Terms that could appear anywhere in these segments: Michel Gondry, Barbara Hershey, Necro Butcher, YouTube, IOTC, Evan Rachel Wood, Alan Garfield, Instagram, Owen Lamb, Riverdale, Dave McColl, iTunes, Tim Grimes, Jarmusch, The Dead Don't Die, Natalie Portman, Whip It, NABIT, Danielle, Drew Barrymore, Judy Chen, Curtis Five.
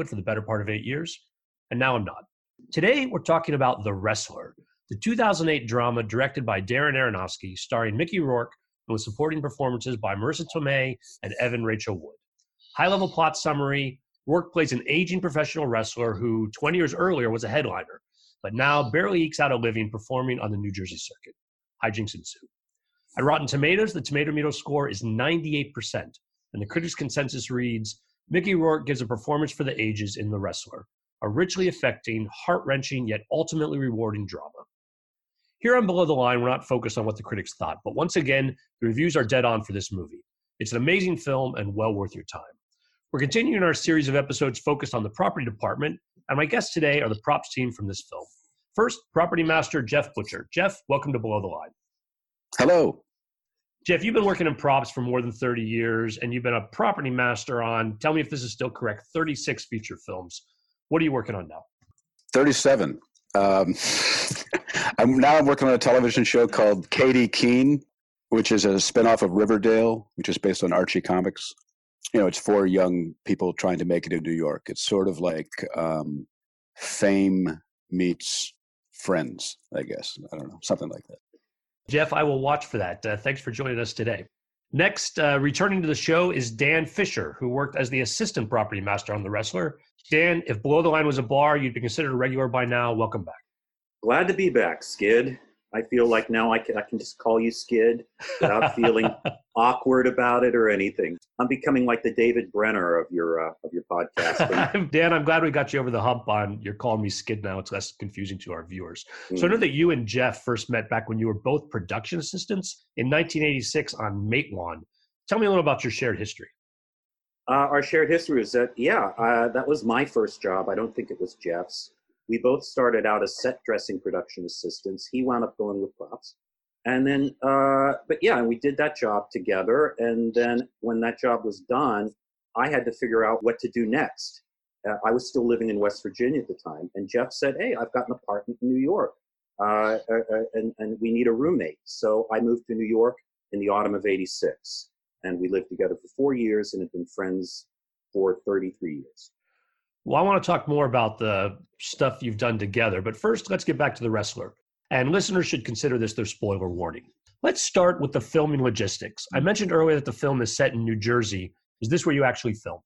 it for the better part of 8 years, and now I'm not. Today, we're talking about The Wrestler, the 2008 drama directed by Darren Aronofsky, starring Mickey Rourke, and with supporting performances by Marisa Tomei and Evan Rachel Wood. High-level plot summary, Rourke plays an aging professional wrestler who 20 years earlier was a headliner, but now barely ekes out a living performing on the New Jersey circuit. Hijinks ensue. At Rotten Tomatoes, the tomato meter score is 98%, and the critics' consensus reads, Mickey Rourke gives a performance for the ages in The Wrestler, a richly affecting, heart-wrenching, yet ultimately rewarding drama. Here on Below the Line, we're not focused on what the critics thought, but once again, the reviews are dead on for this movie. It's an amazing film and well worth your time. We're continuing our series of episodes focused on the property department, and my guests today are the props team from this film. First, property master Jeff Butcher. Jeff, welcome to Below the Line. Hello. Jeff, you've been working in props for more than 30 years, and you've been a property master on, tell me if this is still correct, 36 feature films. What are you working on now? 37. I'm working on a television show called Katie Keene, which is a spinoff of Riverdale, which is based on Archie Comics. You know, it's for young people trying to make it in New York. It's sort of like Fame meets Friends, I guess. I don't know, something like that. Jeff, I will watch for that. Thanks for joining us today. Next, returning to the show is Dan Fisher, who worked as the assistant property master on The Wrestler. Dan, if Below the Line was a bar, you'd be considered a regular by now. Welcome back. Glad to be back, Skid. I feel like now I can just call you Skid without feeling awkward about it or anything. I'm becoming like the David Brenner of your podcast. Dan, I'm glad we got you over the hump on you're calling me Skid now. It's less confusing to our viewers. Mm. So I know that you and Jeff first met back when you were both production assistants in 1986 on Matewan. Tell me a little about your shared history. Our shared history is that, that was my first job. I don't think it was Jeff's. We both started out as set dressing production assistants. He wound up going with props. And then, we did that job together. And then when that job was done, I had to figure out what to do next. I was still living in West Virginia at the time. And Jeff said, hey, I've got an apartment in New York and we need a roommate. So I moved to New York in the autumn of 86. And we lived together for 4 years and have been friends for 33 years. Well, I want to talk more about the stuff you've done together, but first, let's get back to The Wrestler. And listeners should consider this their spoiler warning. Let's start with the filming logistics. I mentioned earlier that the film is set in New Jersey. Is this where you actually filmed?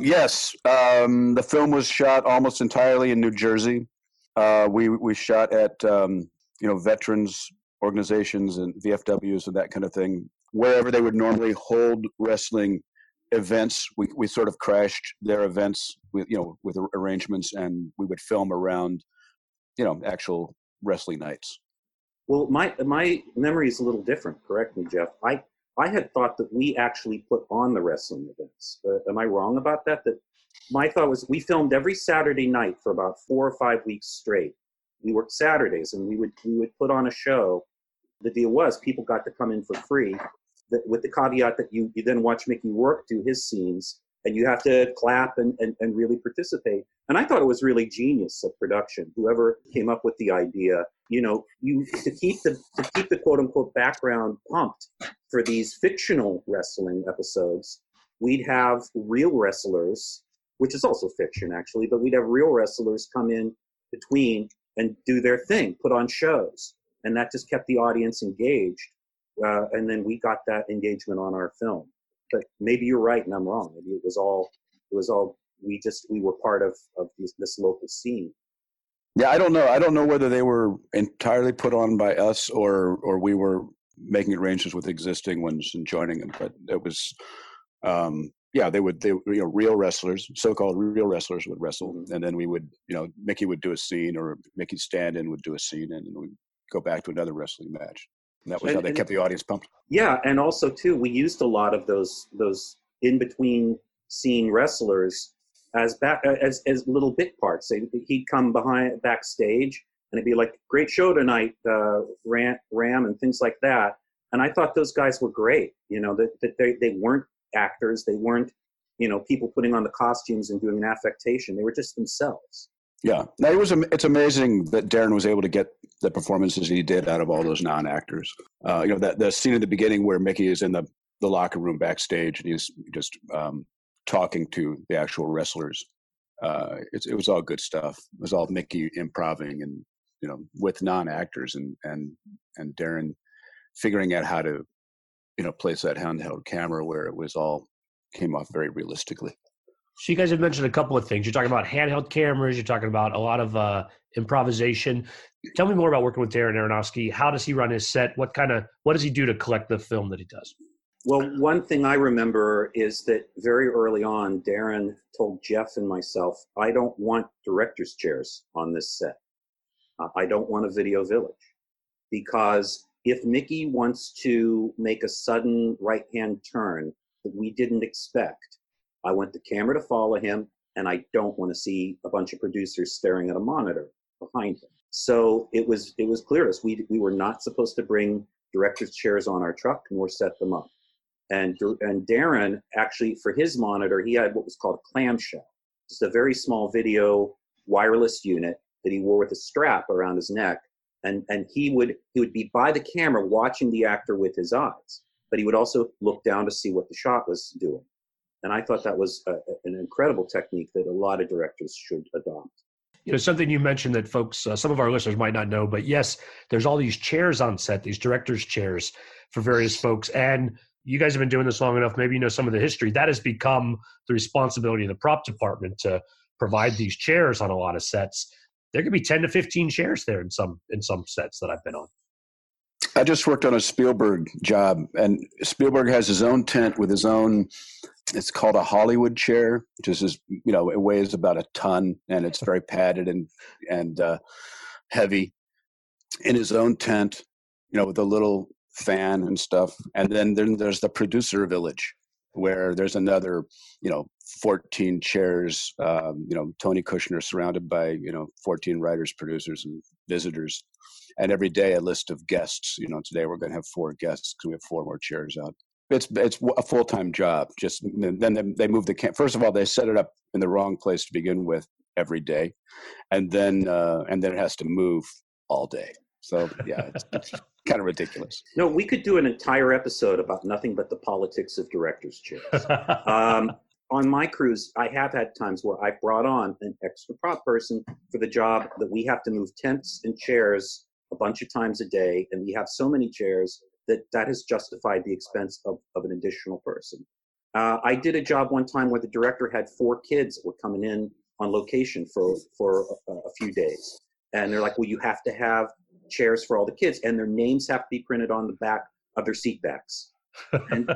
Yes. The film was shot almost entirely in New Jersey. We shot at veterans organizations and VFWs and that kind of thing. Wherever they would normally hold wrestling events, we sort of crashed their events with arrangements, and we would film around actual wrestling nights. Well, my memory is a little different. Correct me, Jeff. I had thought that we actually put on the wrestling events. Am I wrong about that? That my thought was we filmed every Saturday night for about 4 or 5 weeks straight. We worked Saturdays, and we would put on a show. The deal was people got to come in for free, with the caveat that you then watch Mickey Rourke do his scenes, and you have to clap and really participate. And I thought it was really genius of production, whoever came up with the idea, to keep the quote-unquote background pumped for these fictional wrestling episodes. We'd have real wrestlers, which is also fiction, actually, but we'd have real wrestlers come in between and do their thing, put on shows. And that just kept the audience engaged. And then we got that engagement on our film. But maybe you're right and I'm wrong. Maybe it was all we were part of this local scene. Yeah, I don't know. I don't know whether they were entirely put on by us or we were making arrangements with existing ones and joining them. But it was, real wrestlers, so-called real wrestlers would wrestle. Mm-hmm. And then we would, Mickey would do a scene or Mickey's stand-in would do a scene and we'd go back to another wrestling match. And that was how they kept the audience pumped. Yeah, and also, too, we used a lot of those in-between scene wrestlers as little bit parts. He'd come backstage, and it'd be like, great show tonight, Ram, and things like that. And I thought those guys were great, that they weren't actors. They weren't, people putting on the costumes and doing an affectation. They were just themselves. Yeah, now it's amazing that Darren was able to get the performances he did out of all those non-actors. That the scene at the beginning where Mickey is in the locker room backstage and he's just talking to the actual wrestlers It was all good stuff. It was all Mickey improvising and, you know, with non-actors and Darren figuring out how to, you know, place that handheld camera where it was all came off very realistically. So you guys have mentioned a couple of things. You're talking about handheld cameras. You're talking about a lot of improvisation. Tell me more about working with Darren Aronofsky. How does he run his set? What does he do to collect the film that he does? Well, one thing I remember is that very early on, Darren told Jeff and myself, I don't want director's chairs on this set. I don't want a video village. Because if Mickey wants to make a sudden right-hand turn that we didn't expect, I want the camera to follow him, and I don't want to see a bunch of producers staring at a monitor behind him. So it was clear to us we were not supposed to bring director's chairs on our truck nor set them up. And Darren, actually, for his monitor, he had what was called a clamshell. It's a very small video wireless unit that he wore with a strap around his neck, and he would be by the camera watching the actor with his eyes, but he would also look down to see what the shot was doing. And I thought that was an incredible technique that a lot of directors should adopt. You know, something you mentioned that folks, some of our listeners might not know, but yes, there's all these chairs on set, these director's chairs for various folks. And you guys have been doing this long enough, maybe you know some of the history. That has become the responsibility of the prop department to provide these chairs on a lot of sets. There could be 10 to 15 chairs there in some sets that I've been on. I just worked on a Spielberg job, and Spielberg has his own tent with his own, it's called a Hollywood chair, which is, you know, it weighs about a ton, and it's very padded and heavy, in his own tent, you know, with a little fan and stuff. And then there's the producer village, where there's another, you know, 14 chairs, you know, Tony Kushner surrounded by, you know, 14 writers, producers, and visitors. And every day a list of guests, you know, today we're going to have 4 guests because we have 4 more chairs out. It's a full-time job. Just then they move the camp. First of all, they set it up in the wrong place to begin with every day, and then it has to move all day. So yeah, it's kind of ridiculous. No, we could do an entire episode about nothing but the politics of directors' chairs. On my cruise, I have had times where I brought on an extra prop person for the job that we have to move tents and chairs a bunch of times a day, and we have so many chairs that has justified the expense of an additional person. I did a job one time where the director had 4 kids that were coming in on location for a few days. And they're like, well, you have to have chairs for all the kids, and their names have to be printed on the back of their seat backs. And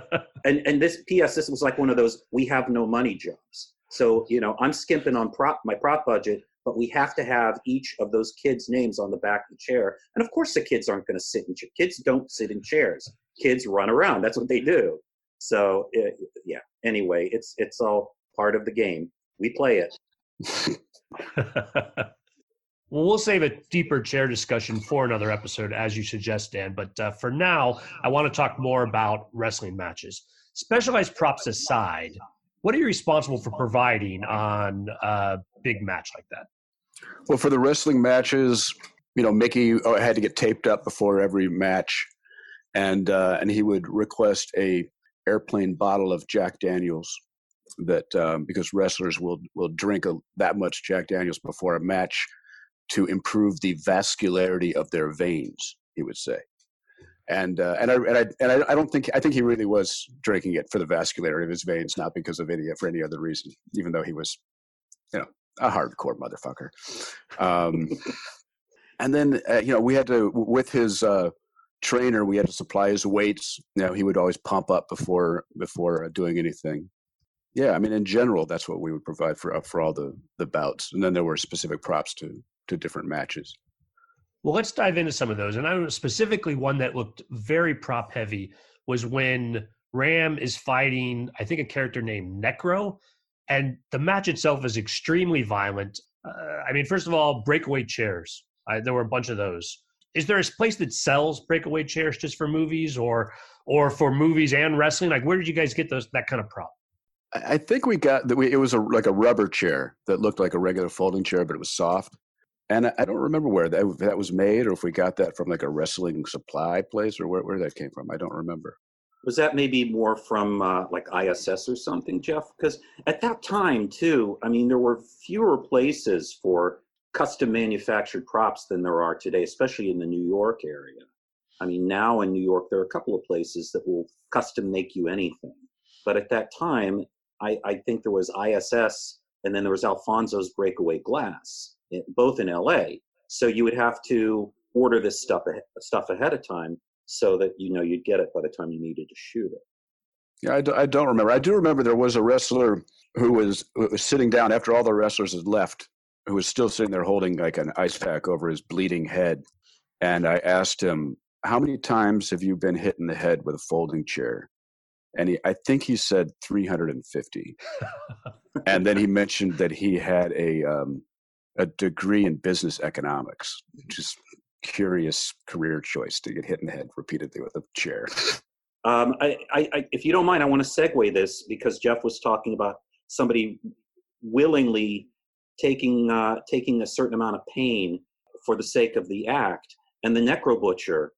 this PSS was like one of those, we have no money jobs. So, you know, I'm skimping on my prop budget, but we have to have each of those kids' names on the back of the chair. And of course the kids aren't going to sit in chairs. Kids don't sit in chairs. Kids run around. That's what they do. So, yeah. Anyway, it's all part of the game. We play it. Well, we'll save a deeper chair discussion for another episode, as you suggest, Dan. But for now, I want to talk more about wrestling matches. Specialized props aside, what are you responsible for providing on a big match like that? Well, for the wrestling matches, you know, Mickey had to get taped up before every match, and he would request a airplane bottle of Jack Daniels that because wrestlers will drink that much Jack Daniels before a match to improve the vascularity of their veins, he would say. And I think he really was drinking it for the vascularity of his veins, not because of any other reason, even though he was, you know, a hardcore motherfucker. And then, you know, we had to, with his trainer, we had to supply his weights. You know, he would always pump up before doing anything. Yeah. I mean, in general, that's what we would provide for all the bouts. And then there were specific props to different matches. Well, let's dive into some of those. And I know specifically one that looked very prop heavy was when Ram is fighting, I think, a character named Necro. And the match itself is extremely violent. I mean, first of all, breakaway chairs. There were a bunch of those. Is there a place that sells breakaway chairs just for movies or for movies and wrestling? Like, where did you guys get those, that kind of prop? I think we got that. It was like a rubber chair that looked like a regular folding chair, but it was soft. And I don't remember where that was made, or if we got that from like a wrestling supply place, or where that came from. I don't remember. Was that maybe more from like ISS or something, Jeff? Because at that time too, I mean, there were fewer places for custom manufactured props than there are today, especially in the New York area. I mean, now in New York, there are a couple of places that will custom make you anything. But at that time, I think there was ISS and then there was Alfonso's Breakaway Glass, both in LA. So you would have to order this stuff ahead of time, so that you know you'd get it by the time you needed to shoot it. Yeah, I don't remember. I do remember there was a wrestler who was sitting down after all the wrestlers had left, who was still sitting there holding like an ice pack over his bleeding head. And I asked him, how many times have you been hit in the head with a folding chair? And I think he said 350. And then he mentioned that he had a degree in business economics, which is curious career choice to get hit in the head repeatedly with a chair. I if you don't mind, I want to segue this because Jeff was talking about somebody willingly taking a certain amount of pain for the sake of the act. And the Necro Butcher,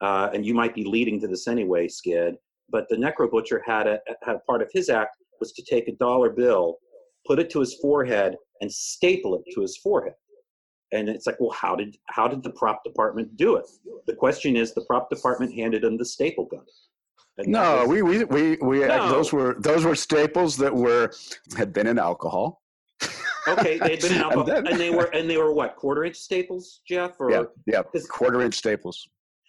and you might be leading to this anyway, Skid, but the Necro Butcher had part of his act was to take a dollar bill, put it to his forehead, and staple it to his forehead. And it's like, well, how did the prop department do it? The question is, the prop department handed him the staple gun. And no, no. Those were staples that had been in alcohol. Okay, they'd been in alcohol, and they were what, quarter-inch staples, Jeff? Or yeah, quarter-inch staples.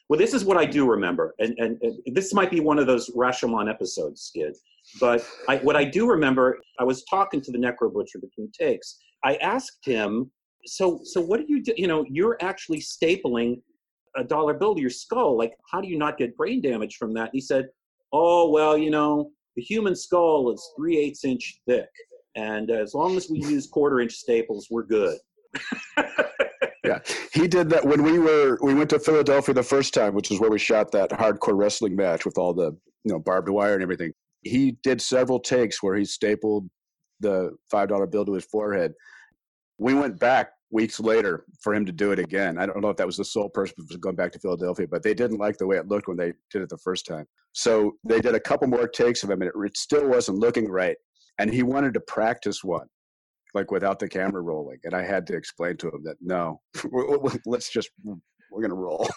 Well, this is what I do remember, and this might be one of those Rashomon episodes, Skid. But what I do remember, I was talking to the Necro Butcher between takes. I asked him, So what do you do? You know, you're actually stapling a dollar bill to your skull. Like, how do you not get brain damage from that? And he said, oh, well, you know, the human skull is 3/8 inch thick. And as long as we use quarter-inch staples, we're good. Yeah, he did that when we went to Philadelphia the first time, which is where we shot that hardcore wrestling match with all the, you know, barbed wire and everything. He did several takes where he stapled the $5 bill to his forehead. We went back weeks later for him to do it again. I don't know if that was the sole person who was going back to Philadelphia, but they didn't like the way it looked when they did it the first time. So they did a couple more takes of him, and it still wasn't looking right. And he wanted to practice one, like without the camera rolling. And I had to explain to him that, no, we're going to roll.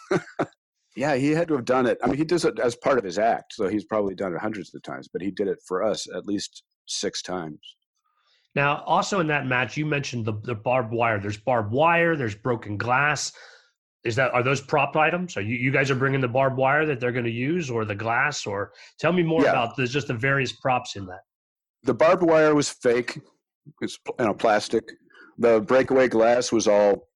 Yeah, he had to have done it. I mean, he does it as part of his act, so he's probably done it hundreds of times, but he did it for us at least 6 times. Now, also in that match, you mentioned the barbed wire. There's barbed wire. There's broken glass. Are those prop items? Are you guys are bringing the barbed wire that they're going to use, or the glass? Or tell me more about there's just the various props in that. The barbed wire was fake. It's plastic. The breakaway glass was all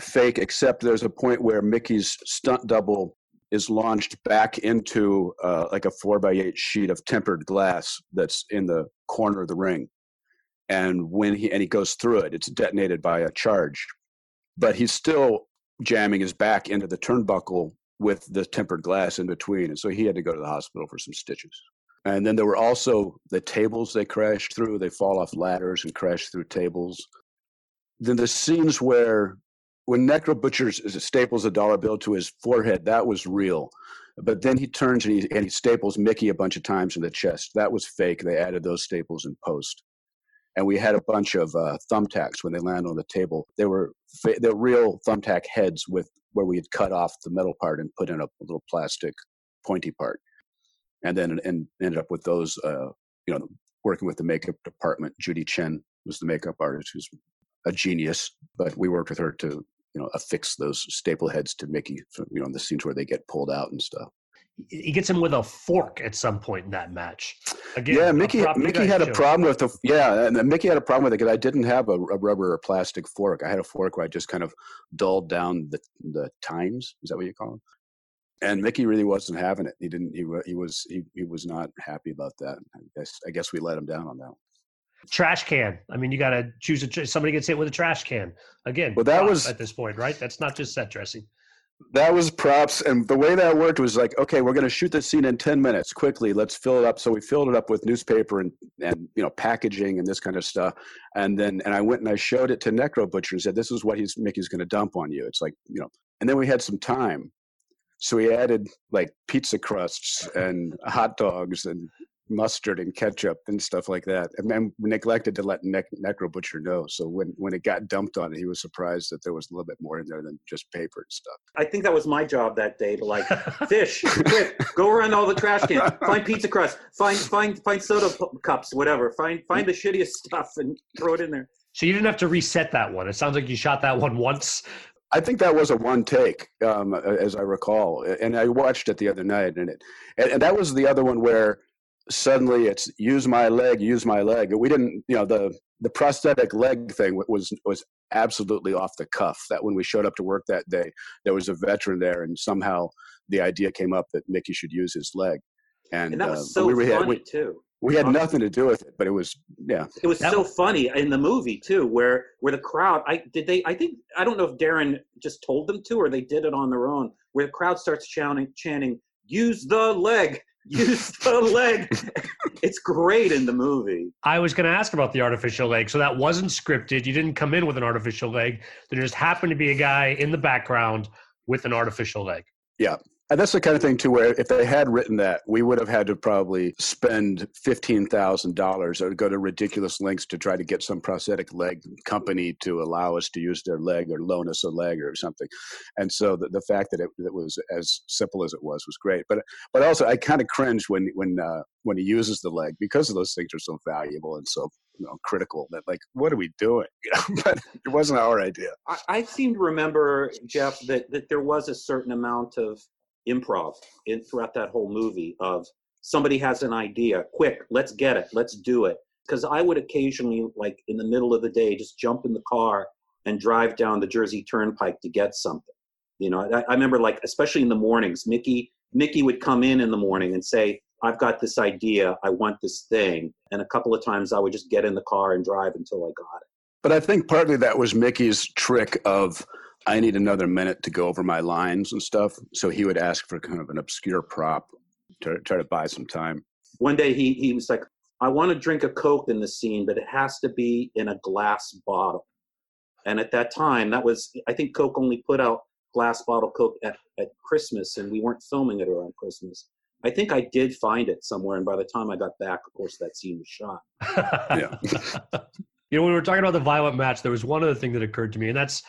fake, except there's a point where Mickey's stunt double is launched back into like a 4x8 sheet of tempered glass that's in the corner of the ring. And when he goes through it, it's detonated by a charge. But he's still jamming his back into the turnbuckle with the tempered glass in between. And so he had to go to the hospital for some stitches. And then there were also the tables they crashed through. They fall off ladders and crash through tables. Then the scenes when Necro Butcher staples a dollar bill to his forehead, that was real. But then he turns and he staples Mickey a bunch of times in the chest. That was fake. They added those staples in post. And we had a bunch of thumbtacks when they landed on the table. They were real thumbtack heads with where we had cut off the metal part and put in a little plastic pointy part. And then ended up with those, you know, working with the makeup department. Judy Chen was the makeup artist, who's a genius. But we worked with her to, you know, affix those staple heads to Mickey, you know, in the scenes where they get pulled out and stuff. He gets him with a fork at some point in that match. Again, yeah, Mickey had a problem with it because I didn't have a rubber or plastic fork. I had a fork where I just kind of dulled down the tines. Is that what you call them? And Mickey really wasn't having it. He was not happy about that. I guess we let him down on that one. Trash can. I mean, you got to choose somebody gets hit with a trash can again. Well, that was at this point, right? That's not just set dressing. That was props, and the way that worked was like, okay, we're going to shoot this scene in 10 minutes. Quickly, let's fill it up. So we filled it up with newspaper and you know, packaging and this kind of stuff. And I went and I showed it to Necro Butcher and said, this is what Mickey's going to dump on you. It's like, you know, and then we had some time. So we added like pizza crusts and hot dogs and mustard and ketchup and stuff like that. And then we neglected to let Necro Butcher know. So when it got dumped on, he was surprised that there was a little bit more in there than just paper and stuff. I think that was my job that day to like fish, quick, go around all the trash cans, find pizza crust, find soda cups, whatever. Find the shittiest stuff and throw it in there. So you didn't have to reset that one. It sounds like you shot that one once. I think that was a one take, as I recall. And I watched it the other night, and that was the other one where suddenly it's use my leg. We didn't, the prosthetic leg thing was absolutely off the cuff. That when we showed up to work that day, there was a veteran there, and somehow the idea came up that Mickey should use his leg. And that was so funny too. We had nothing to do with it, but it was, yeah. It was so funny in the movie too, where the crowd, I don't know if Darren just told them to, or they did it on their own, where the crowd starts chanting, use the leg, use the leg. It's great in the movie. I was going to ask about the artificial leg. So that wasn't scripted. You didn't come in with an artificial leg. There just happened to be a guy in the background with an artificial leg. Yeah. And that's the kind of thing, too, where if they had written that, we would have had to probably spend $15,000 or go to ridiculous lengths to try to get some prosthetic leg company to allow us to use their leg or loan us a leg or something. And so the fact that it was as simple as it was great. But also, I kind of cringe when he uses the leg, because of those things are so valuable and so critical that, like, what are we doing? But it wasn't our idea. I seem to remember, Jeff, that there was a certain amount of improv throughout that whole movie of somebody has an idea, quick, let's get it, let's do it. Because I would occasionally, like in the middle of the day, just jump in the car and drive down the Jersey Turnpike to get something. I remember, like, especially in the mornings, Mickey would come in the morning and say, I've got this idea, I want this thing. And a couple of times I would just get in the car and drive until I got it. But I think partly that was Mickey's trick of, I need another minute to go over my lines and stuff. So he would ask for kind of an obscure prop to try to buy some time. One day he was like, I want to drink a Coke in the scene, but it has to be in a glass bottle. And at that time, I think Coke only put out glass bottle Coke at Christmas, and we weren't filming it around Christmas. I think I did find it somewhere, and by the time I got back, of course, that scene was shot. Yeah. When we were talking about the violent match, there was one other thing that occurred to me, and that's,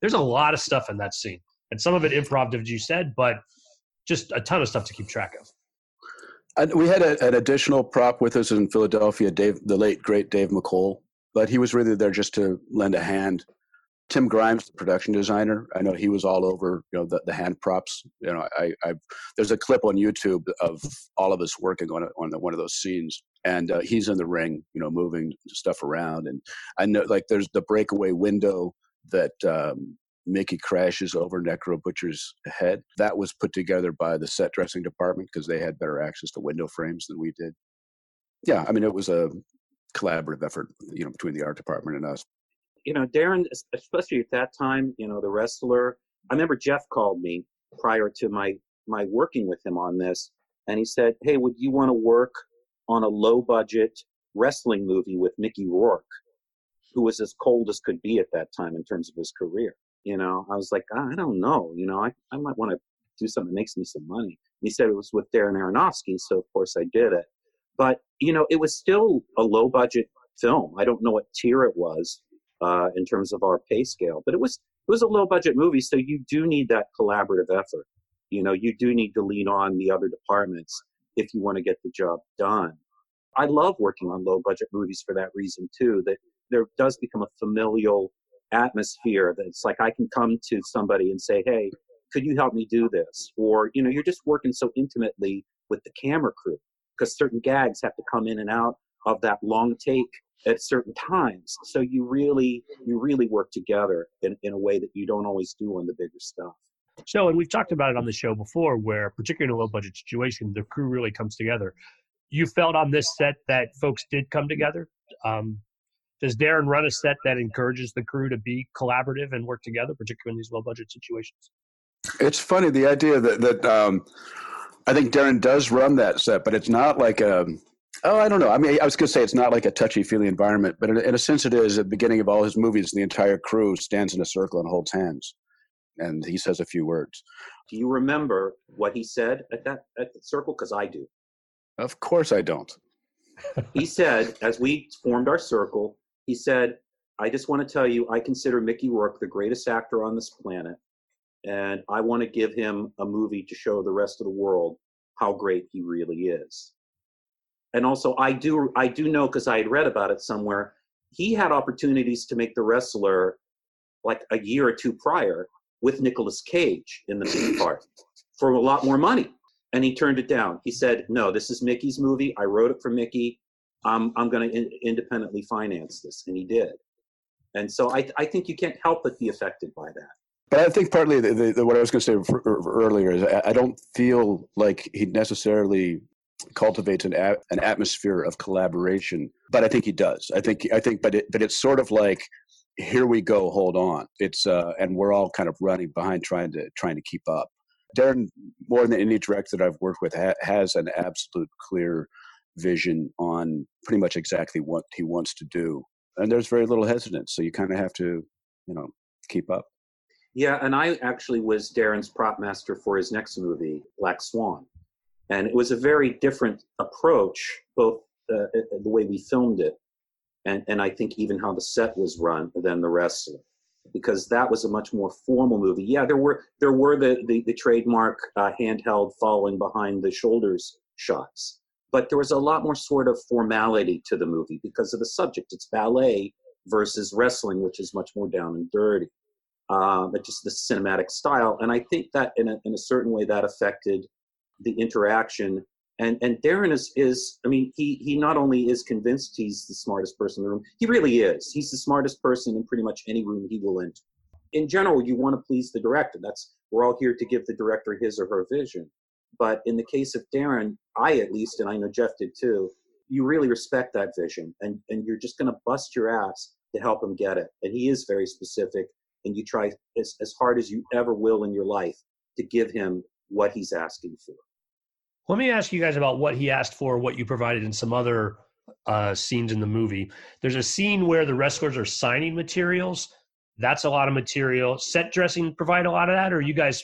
there's a lot of stuff in that scene, and some of it improv, as you said, but just a ton of stuff to keep track of. We had an additional prop with us in Philadelphia, the late, great Dave McColl, but he was really there just to lend a hand. Tim Grimes, the production designer, I know he was all over, the hand props. There's a clip on YouTube of all of us working on one of those scenes, and he's in the ring, moving stuff around. And I know, like, there's the breakaway window that Mickey crashes over Necro Butcher's head. That was put together by the set dressing department because they had better access to window frames than we did. Yeah, I mean, it was a collaborative effort, between the art department and us. Darren, especially at that time, The Wrestler. I remember Jeff called me prior to my working with him on this, and he said, hey, would you want to work on a low-budget wrestling movie with Mickey Rourke, who was as cold as could be at that time in terms of his career? I was like, I don't know. I might want to do something that makes me some money. And he said it was with Darren Aronofsky, so of course I did it. But, it was still a low-budget film. I don't know what tier it was in terms of our pay scale, but it was a low-budget movie, so you do need that collaborative effort. You do need to lean on the other departments if you want to get the job done. I love working on low-budget movies for that reason, too, that there does become a familial atmosphere that it's like I can come to somebody and say, hey, could you help me do this? Or, you're just working so intimately with the camera crew because certain gags have to come in and out of that long take at certain times. So you really work together in a way that you don't always do on the bigger stuff. So, and we've talked about it on the show before, where particularly in a low budget situation, the crew really comes together. You felt on this set that folks did come together. Does Darren run a set that encourages the crew to be collaborative and work together, particularly in these low-budget situations? It's funny, the idea that I think Darren does run that set, but it's not like I don't know. I mean, I was going to say it's not like a touchy-feely environment, but in a sense it is. At the beginning of all his movies, the entire crew stands in a circle and holds hands. and he says a few words. Do you remember what he said at the circle? Because I do. Of course I don't. He said, as we formed our circle, he said, I just want to tell you, I consider Mickey Rourke the greatest actor on this planet, and I want to give him a movie to show the rest of the world how great he really is. And also, I do know, because I had read about it somewhere, he had opportunities to make The Wrestler like a year or two prior with Nicolas Cage in the main part for a lot more money. And he turned it down. He said, no, this is Mickey's movie. I wrote it for Mickey. I'm going to independently finance this. And he did. And so I think you can't help but be affected by that. But I think partly what I was going to say earlier is I don't feel like he necessarily cultivates an atmosphere of collaboration, but I think he does. But it's sort of like, here we go, hold on. It's and we're all kind of running behind, trying to keep up. Darren, more than any director that I've worked with, has an absolute clear vision on pretty much exactly what he wants to do. And there's very little hesitance, so you kind of have to, keep up. Yeah, and I actually was Darren's prop master for his next movie, Black Swan. And it was a very different approach, both the way we filmed it and I think even how the set was run than The Wrestler, because that was a much more formal movie. Yeah, there were the trademark handheld following behind the shoulders shots, but there was a lot more sort of formality to the movie because of the subject. It's ballet versus wrestling, which is much more down and dirty, but just the cinematic style. And I think that in a certain way that affected the interaction. And Darren is I mean, he not only is convinced he's the smartest person in the room, he really is. He's the smartest person in pretty much any room he will enter. In general, you want to please the director. We're all here to give the director his or her vision. But in the case of Darren, I at least, and I know Jeff did too, you really respect that vision. And you're just going to bust your ass to help him get it. And he is very specific. And you try as hard as you ever will in your life to give him what he's asking for. Let me ask you guys about what he asked for, what you provided in some other scenes in the movie. There's a scene where the wrestlers are signing materials. That's a lot of material. Set dressing provide a lot of that, or are you guys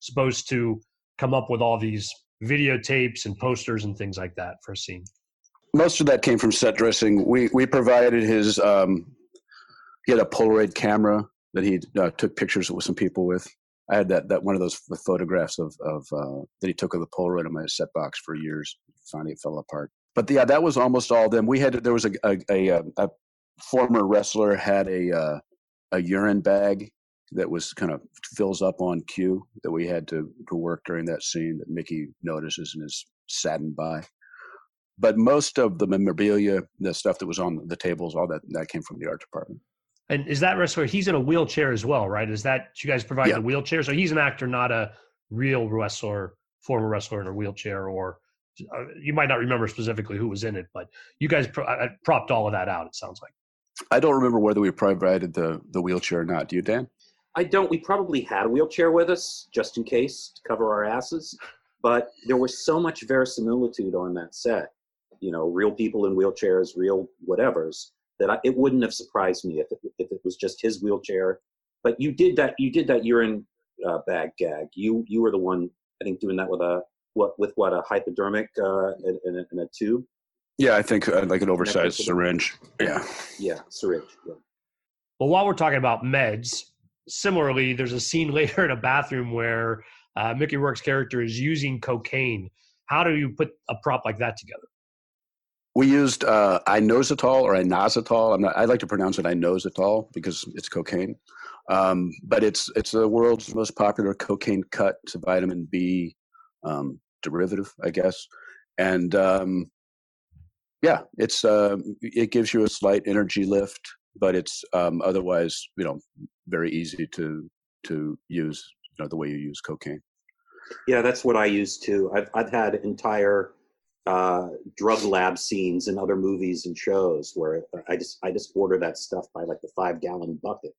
supposed to come up with all these videotapes and posters and things like that for a scene? Most of that came from set dressing. We provided his he had a Polaroid camera that he took pictures with some people with. I had that one of those photographs of that he took of the Polaroid in my set box for years. Finally, it fell apart. But yeah, that was almost all of them. There was a former wrestler had a urine bag that was kind of fills up on cue that we had to work during that scene that Mickey notices and is saddened by. But most of the memorabilia, the stuff that was on the tables, all that came from the art department. And is that wrestler, he's in a wheelchair as well, right? Is that, you guys provide the wheelchair? So he's an actor, not a real wrestler, former wrestler in a wheelchair, or you might not remember specifically who was in it, but you guys propped all of that out, it sounds like. I don't remember whether we provided the wheelchair or not. Do you, Dan? I don't. We probably had a wheelchair with us, just in case, to cover our asses. But there was so much verisimilitude on that set. Real people in wheelchairs, real whatevers. That it wouldn't have surprised me if it was just his wheelchair, but you did that urine bag gag. You were the one, I think, doing that with a hypodermic in a tube. Yeah, I think like an oversized syringe. Yeah, syringe. Yeah. Well, while we're talking about meds, similarly, there's a scene later in a bathroom where Mickey Rourke's character is using cocaine. How do you put a prop like that together? We used inositol or inositol. I like to pronounce it inositol because it's cocaine. But it's the world's most popular cocaine cut. It's a vitamin B derivative, I guess. And it's it gives you a slight energy lift, but it's otherwise, very easy to use, the way you use cocaine. Yeah, that's what I use too. I've had entire drug lab scenes in other movies and shows where I just order that stuff by like the 5-gallon bucket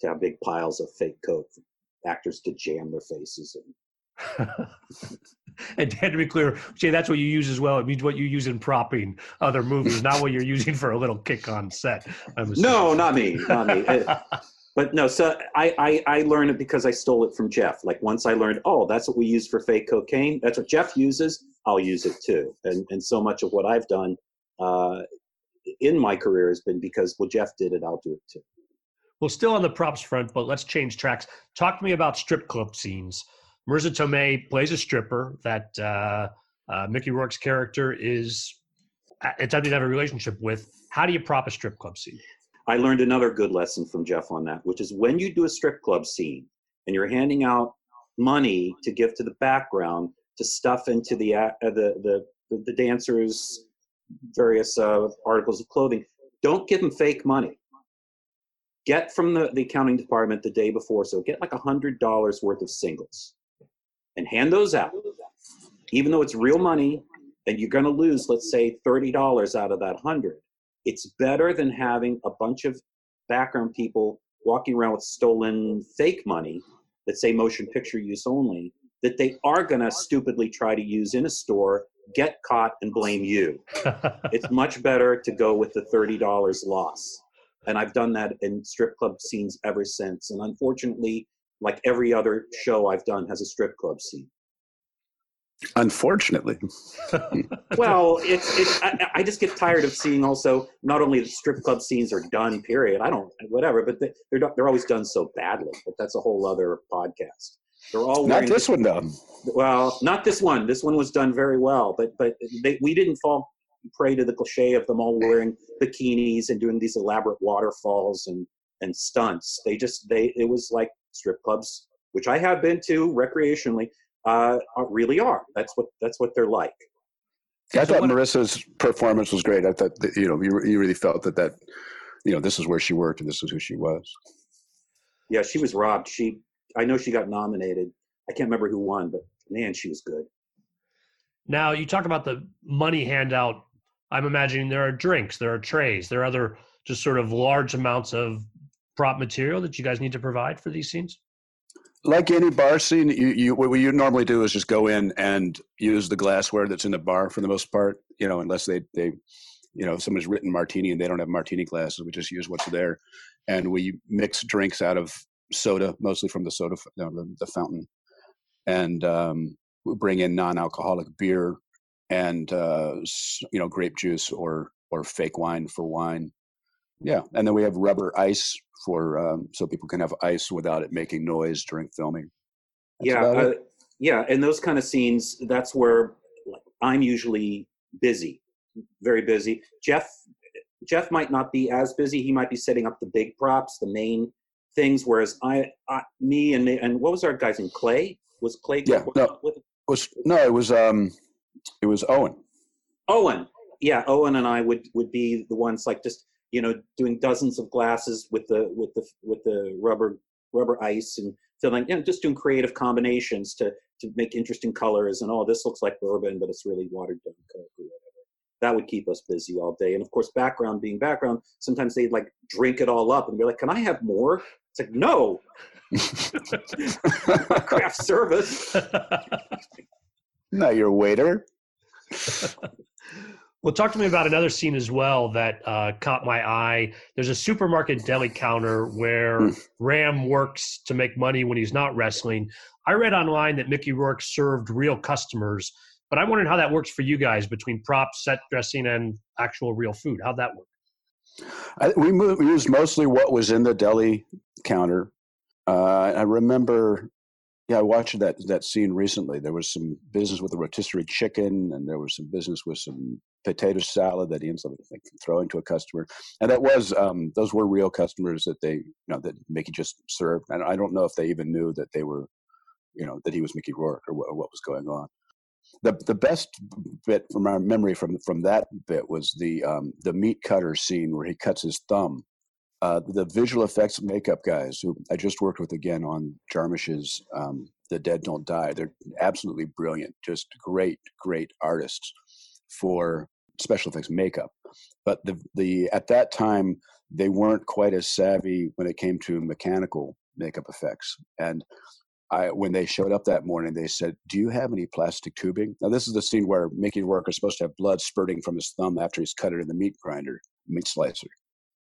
to have big piles of fake coke for actors to jam their faces in. And to be clear, Jay, that's what you use as well. It means what you use in propping other movies, not what you're using for a little kick on set. No, not me. But no, so I learned it because I stole it from Jeff. Like once I learned, oh, that's what we use for fake cocaine. That's what Jeff uses. I'll use it too. And so much of what I've done in my career has been because, well, Jeff did it. I'll do it too. Well, still on the props front, but let's change tracks. Talk to me about strip club scenes. Marisa Tomei plays a stripper that Mickey Rourke's character is attempting to have a relationship with. How do you prop a strip club scene? I learned another good lesson from Jeff on that, which is when you do a strip club scene and you're handing out money to give to the background to stuff into the dancers' various articles of clothing, don't give them fake money. Get from the accounting department the day before, so get like $100 worth of singles and hand those out. Even though it's real money and you're gonna lose, let's say $30 out of that 100, it's better than having a bunch of background people walking around with stolen fake money that say motion picture use only, that they are gonna stupidly try to use in a store, get caught and blame you. It's much better to go with the $30 loss. And I've done that in strip club scenes ever since. And unfortunately, like every other show I've done has a strip club scene. Unfortunately. Well, I just get tired of seeing also, not only the strip club scenes are done, period. I don't, whatever, but they're always done so badly. But that's a whole other podcast. They're all not this one, though. Well, not this one. This one was done very well, but we didn't fall prey to the cliche of them all wearing bikinis and doing these elaborate waterfalls and stunts. It was like strip clubs, which I have been to recreationally, really are. That's what they're like. I thought Marisa's performance was great. I thought that, you really felt that you know, this is where she worked and this is who she was. Yeah, she was robbed. I know she got nominated. I can't remember who won, but man, she was good. Now, you talk about the money handout. I'm imagining there are drinks, there are trays, there are other just sort of large amounts of prop material that you guys need to provide for these scenes? Like any bar scene, what you normally do is just go in and use the glassware that's in the bar for the most part, unless they if someone's written martini and they don't have martini glasses, we just use what's there. And we mix drinks out of soda, mostly from the fountain. And we bring in non-alcoholic beer and grape juice or fake wine for wine. Yeah, and then we have rubber ice for so people can have ice without it making noise during filming. Yeah, and those kind of scenes, that's where I'm usually busy, very busy. Jeff might not be as busy. He might be setting up the big props, the main things, whereas me and what was our guy's name? Clay? Was Clay? Yeah, it was Owen. Yeah, Owen and I would be the ones like just doing dozens of glasses with the rubber ice and filling, just doing creative combinations to make interesting colors and this looks like bourbon but it's really watered down Coke or whatever. That would keep us busy all day. And of course, background being background, sometimes they'd like drink it all up and be like, "Can I have more?" It's like, no. Craft service. Not your waiter. Well, talk to me about another scene as well that caught my eye. There's a supermarket deli counter where Ram works to make money when he's not wrestling. I read online that Mickey Rourke served real customers, but I'm wondering how that works for you guys between props, set dressing, and actual real food. How'd that work? We used mostly what was in the deli counter. I remember, I watched that scene recently. There was some business with a rotisserie chicken, and there was some business with some potato salad that he ends up throwing to a customer. And that was, those were real customers that they, that Mickey just served. And I don't know if they even knew that they were, that he was Mickey Rourke or what was going on. The best bit from our memory from that bit was the meat cutter scene where he cuts his thumb. The visual effects makeup guys, who I just worked with again on Jarmusch's The Dead Don't Die, they're absolutely brilliant, just great, great artists for special effects makeup. But the at that time, they weren't quite as savvy when it came to mechanical makeup effects. And when they showed up that morning, they said, "Do you have any plastic tubing?" Now, this is the scene where Mickey Rourke is supposed to have blood spurting from his thumb after he's cut it in the meat grinder, meat slicer.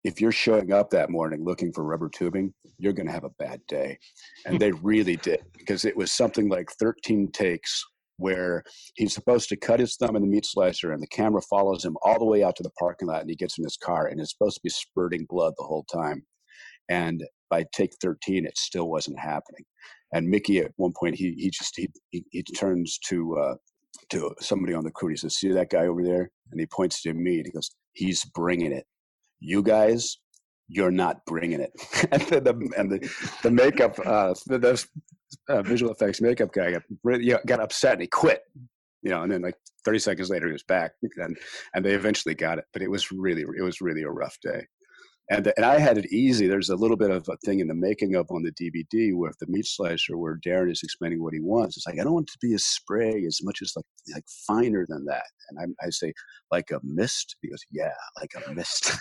if you're showing up that morning looking for rubber tubing, you're going to have a bad day. And they really did, because it was something like 13 takes where he's supposed to cut his thumb in the meat slicer and the camera follows him all the way out to the parking lot and he gets in his car and it's supposed to be spurting blood the whole time. And by take 13, it still wasn't happening. And Mickey, at one point, he turns to somebody on the crew. He says, "See that guy over there?" And he points to me and he goes, "He's bringing it. You guys, you're not bringing it." and the makeup, the visual effects makeup guy got upset and he quit. You know, and then like 30 seconds later, he was back, and they eventually got it. But it was really a rough day. And I had it easy. There's a little bit of a thing in the making of on the DVD with the meat slicer where Darren is explaining what he wants. It's like, I don't want it to be a spray as much as like finer than that. And I say, like a mist? He goes, yeah, like a mist.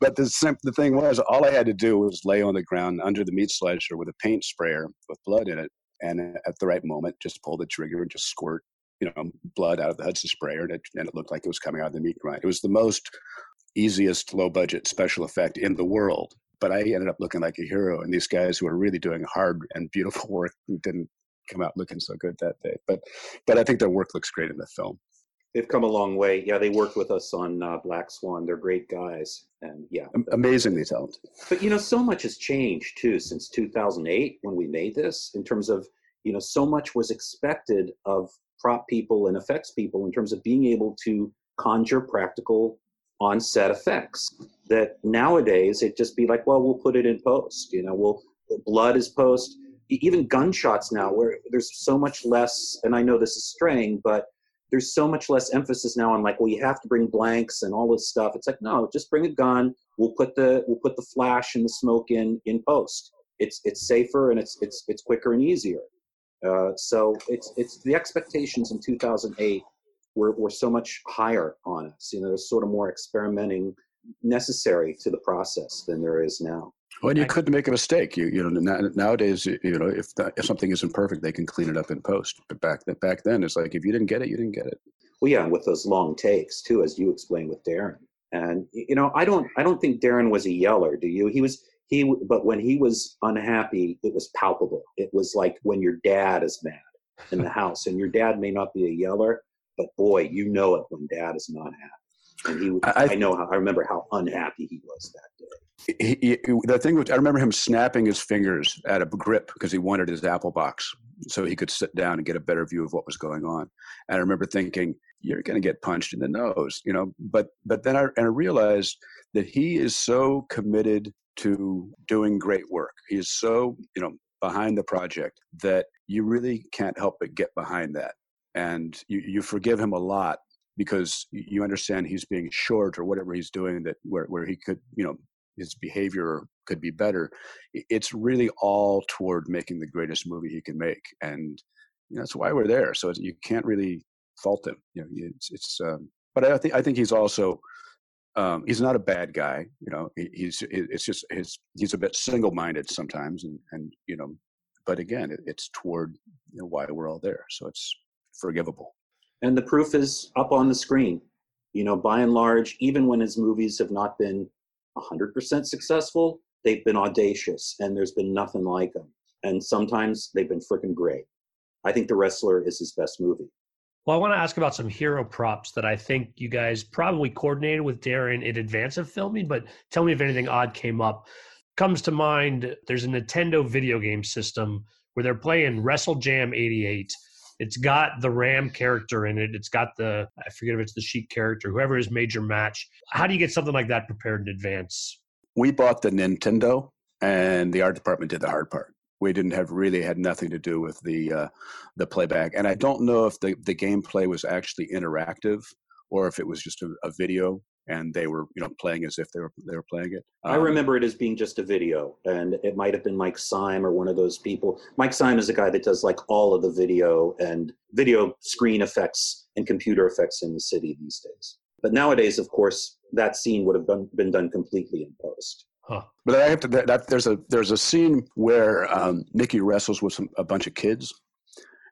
But the thing was, all I had to do was lay on the ground under the meat slicer with a paint sprayer with blood in it. And at the right moment, just pull the trigger and just squirt, you know, blood out of the Hudson sprayer. And it looked like it was coming out of the meat grind. It was the most easiest low budget special effect in the world, but I ended up looking like a hero, and these guys who are really doing hard and beautiful work didn't come out looking so good that day. But I think their work looks great in the film. They've come a long way. Yeah, they worked with us on Black Swan. They're great guys, and yeah, amazingly talented. But you know, so much has changed too since 2008 when we made this. In terms of, you know, so much was expected of prop people and effects people in terms of being able to conjure practical on-set effects, that nowadays it'd just be like, well, we'll put it in post, you know, blood is post, even gunshots now, where there's so much less, and I know this is straying, but there's so much less emphasis now on like, well, you have to bring blanks and all this stuff. It's like, no, just bring a gun. We'll put the flash and the smoke in post. It's safer and it's quicker and easier. So it's the expectations in 2008 were so much higher on us. You know, there's sort of more experimenting necessary to the process than there is now. Well, and you couldn't make a mistake. You know, nowadays, you know, if something isn't perfect, they can clean it up in post. But back then, it's like, if you didn't get it, you didn't get it. Well, yeah, and with those long takes too, as you explained with Darren. And you know, I don't think Darren was a yeller. Do you? But when he was unhappy, it was palpable. It was like when your dad is mad in the house, and your dad may not be a yeller, but boy, you know it when Dad is not happy. And I remember how unhappy he was that day. I remember him snapping his fingers at a grip because he wanted his Apple box so he could sit down and get a better view of what was going on. And I remember thinking, you're going to get punched in the nose, you know. But then I realized that he is so committed to doing great work. He is so, you know, behind the project that you really can't help but get behind that. And you forgive him a lot because you understand he's being short or whatever he's doing, that where he could, you know, his behavior could be better. It's really all toward making the greatest movie he can make. And you know, that's why we're there. So you can't really fault him. You know, but I think he's also, he's not a bad guy. You know, he's a bit single-minded sometimes. And you know, but again, it's toward, you know, why we're all there. So it's forgivable. And the proof is up on the screen. You know, by and large, even when his movies have not been 100% successful, they've been audacious and there's been nothing like them. And sometimes they've been freaking great. I think The Wrestler is his best movie. Well, I want to ask about some hero props that I think you guys probably coordinated with Darren in advance of filming, but tell me if anything odd came up. Comes to mind, there's a Nintendo video game system where they're playing Wrestle Jam 88. It's got the Ram character in it. It's got the, I forget if it's the Sheik character, whoever his major match. How do you get something like that prepared in advance? We bought the Nintendo and the art department did the hard part. We didn't have really had nothing to do with the playback. And I don't know if the gameplay was actually interactive or if it was just a video and they were, you know, playing as if they were playing it. I remember it as being just a video, and it might have been Mike Sime or one of those people. Mike Sime is a guy that does like all of the video and video screen effects and computer effects in the city these days. But nowadays, of course, that scene would have been done completely in post. Huh. But I have to. There's a scene where Mickey wrestles with a bunch of kids,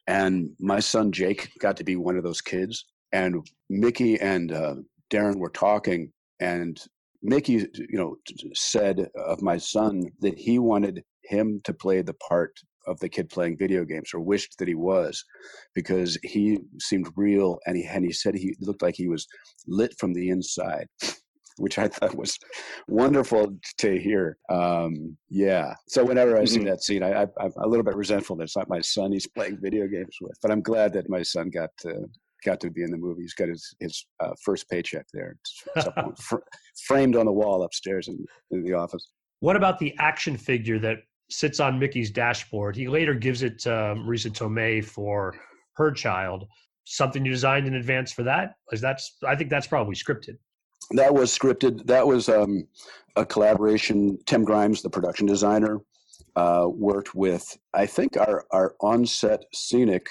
and my son Jake got to be one of those kids, and Mickey and Darren were talking, and Mickey, said of my son that he wanted him to play the part of the kid playing video games, or wished that he was, because he seemed real, and he said he looked like he was lit from the inside, which I thought was wonderful to hear. So whenever I see that scene, I'm a little bit resentful that it's not my son he's playing video games with, but I'm glad that my son got to be in the movie. He's got his first paycheck there. It's up framed on the wall upstairs in the office. What about the action figure that sits on Mickey's dashboard? He later gives it to Marisa Tomei for her child. Something you designed in advance for that? I think that's probably scripted. That was scripted. That was a collaboration. Tim Grimes, the production designer, worked with, I think, our on-set scenic,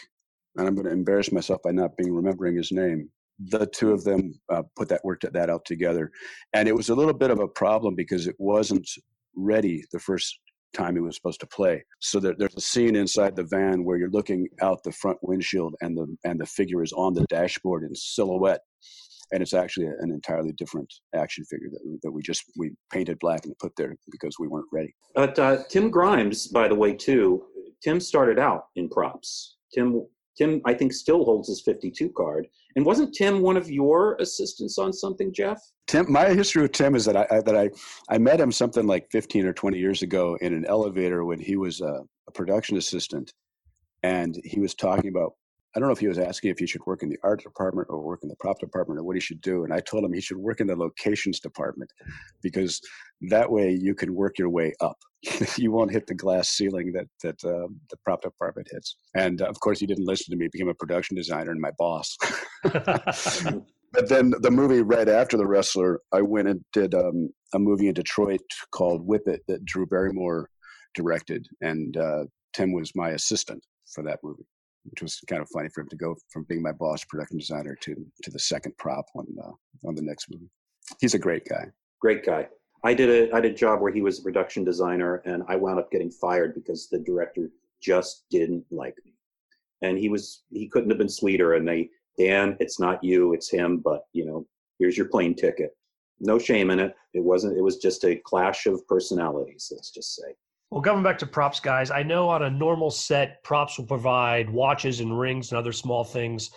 and I'm going to embarrass myself by not remembering his name. The two of them worked that out together. And it was a little bit of a problem because it wasn't ready the first time he was supposed to play. So there's a scene inside the van where you're looking out the front windshield and the figure is on the dashboard in silhouette. And it's actually an entirely different action figure that we painted black and put there because we weren't ready. But Tim Grimes, by the way, too, Tim started out in props. Tim, I think, still holds his 52 card. And wasn't Tim one of your assistants on something, Jeff? Tim, my history with Tim is that I met him something like 15 or 20 years ago in an elevator when he was a production assistant. And he was talking about, I don't know if he was asking if he should work in the art department or work in the prop department or what he should do. And I told him he should work in the locations department, because that way you can work your way up. You won't hit the glass ceiling that the prop department hits. And of course he didn't listen to me, became a production designer and my boss. But then the movie right after The Wrestler, I went and did a movie in Detroit called Whip It that Drew Barrymore directed. And Tim was my assistant for that movie, which was kind of funny for him to go from being my boss production designer to the second prop on the next movie. He's a great guy. Great guy. I did a job where he was a production designer, and I wound up getting fired because the director just didn't like me. And he couldn't have been sweeter. And Dan, it's not you, it's him, but here's your plane ticket. No shame in it. It was just a clash of personalities, let's just say. Well, coming back to props, guys, I know on a normal set, props will provide watches and rings and other small things.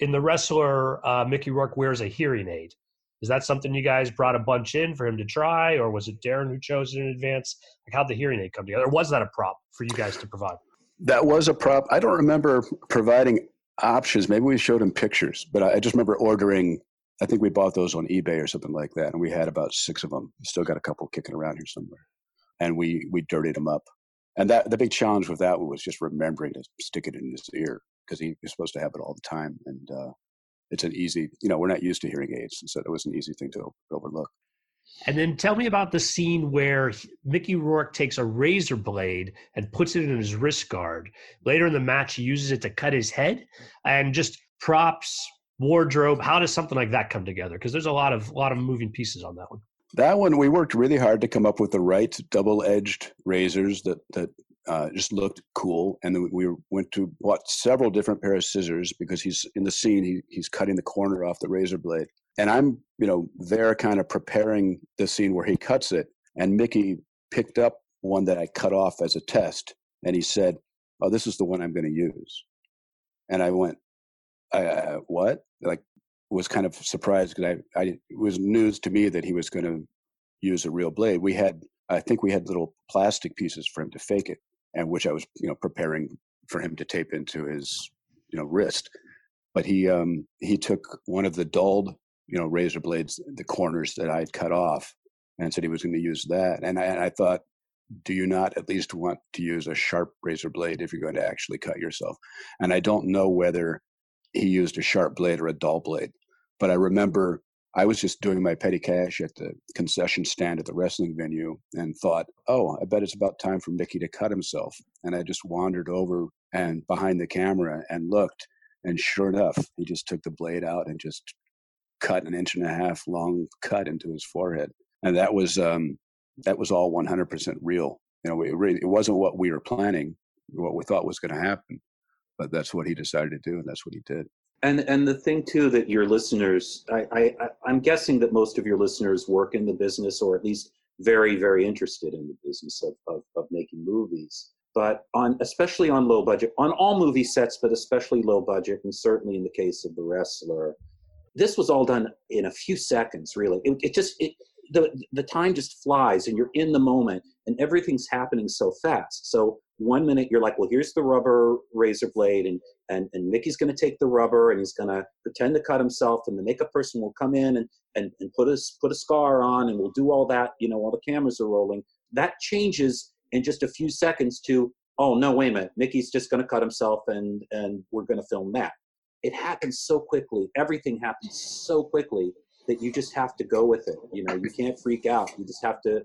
In The Wrestler, Mickey Rourke wears a hearing aid. Is that something you guys brought a bunch in for him to try, or was it Darren who chose it in advance? Like, how'd the hearing aid come together? Or was that a prop for you guys to provide? That was a prop. I don't remember providing options. Maybe we showed him pictures, but I just remember ordering. I think we bought those on eBay or something like that, and we had about 6 of them. Still got a couple kicking around here somewhere. And we dirtied him up. And the big challenge with that was just remembering to stick it in his ear, because he was supposed to have it all the time. And it's an easy, we're not used to hearing aids. And so it was an easy thing to overlook. And then tell me about the scene where Mickey Rourke takes a razor blade and puts it in his wrist guard. Later in the match, he uses it to cut his head. And just props, wardrobe, how does something like that come together? Because there's a lot of moving pieces on that one. That one, we worked really hard to come up with the right double-edged razors that just looked cool. And then we bought several different pairs of scissors, because he's in the scene, he's cutting the corner off the razor blade. And I'm, there kind of preparing the scene where he cuts it. And Mickey picked up one that I cut off as a test. And he said, "Oh, this is the one I'm going to use." And I went, "What?" Like, was kind of surprised, because it was news to me that he was going to use a real blade. I think we had little plastic pieces for him to fake it, and which I was, preparing for him to tape into his, wrist. But he took one of the dulled, razor blades, the corners that I had cut off, and said he was going to use that. And I thought, do you not at least want to use a sharp razor blade if you're going to actually cut yourself? And I don't know whether he used a sharp blade or a dull blade. But I remember I was just doing my petty cash at the concession stand at the wrestling venue and thought, oh, I bet it's about time for Mickey to cut himself. And I just wandered over and behind the camera and looked, and sure enough, he just took the blade out and just cut an 1.5-inch long cut into his forehead. And that was all 100% real. It wasn't what we were planning, what we thought was going to happen, but that's what he decided to do, and that's what he did. And the thing too that your listeners, I'm guessing that most of your listeners work in the business, or at least very, very interested in the business of making movies. But especially on low budget, on all movie sets, but especially low budget, and certainly in the case of The Wrestler, this was all done in a few seconds, really. The time just flies, and you're in the moment, and everything's happening so fast. So 1 minute you're like, well, here's the rubber razor blade, and Mickey's going to take the rubber, and he's going to pretend to cut himself, and the makeup person will come in and put a scar on, and we'll do all that, you know, while the cameras are rolling. That changes in just a few seconds to, oh, no, wait a minute, Mickey's just going to cut himself, and we're going to film that. It happens so quickly. Everything happens so quickly that you just have to go with it. You know, you can't freak out. You just have to,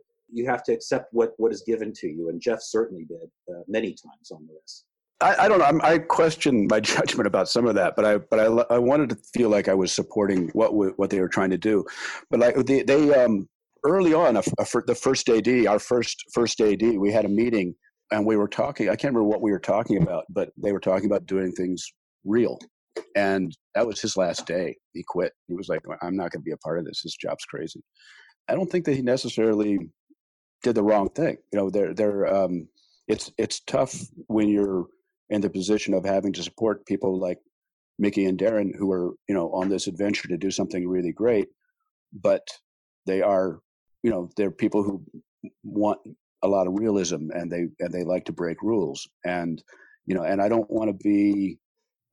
accept what is given to you. And Jeff certainly did many times on this. I don't know. I question my judgment about some of that, but I wanted to feel like I was supporting what they were trying to do. But like they early on, the first AD, our first AD, we had a meeting and we were talking. I can't remember what we were talking about, but they were talking about doing things real. And that was his last day. He quit. He was like, I'm not going to be a part of this. This job's crazy. I don't think that he necessarily did the wrong thing. You know, it's tough when you're in the position of having to support people like Mickey and Darren, who are, you know, on this adventure to do something really great, but they are, you know, they're people who want a lot of realism, and they like to break rules. And, you know, and I don't want to be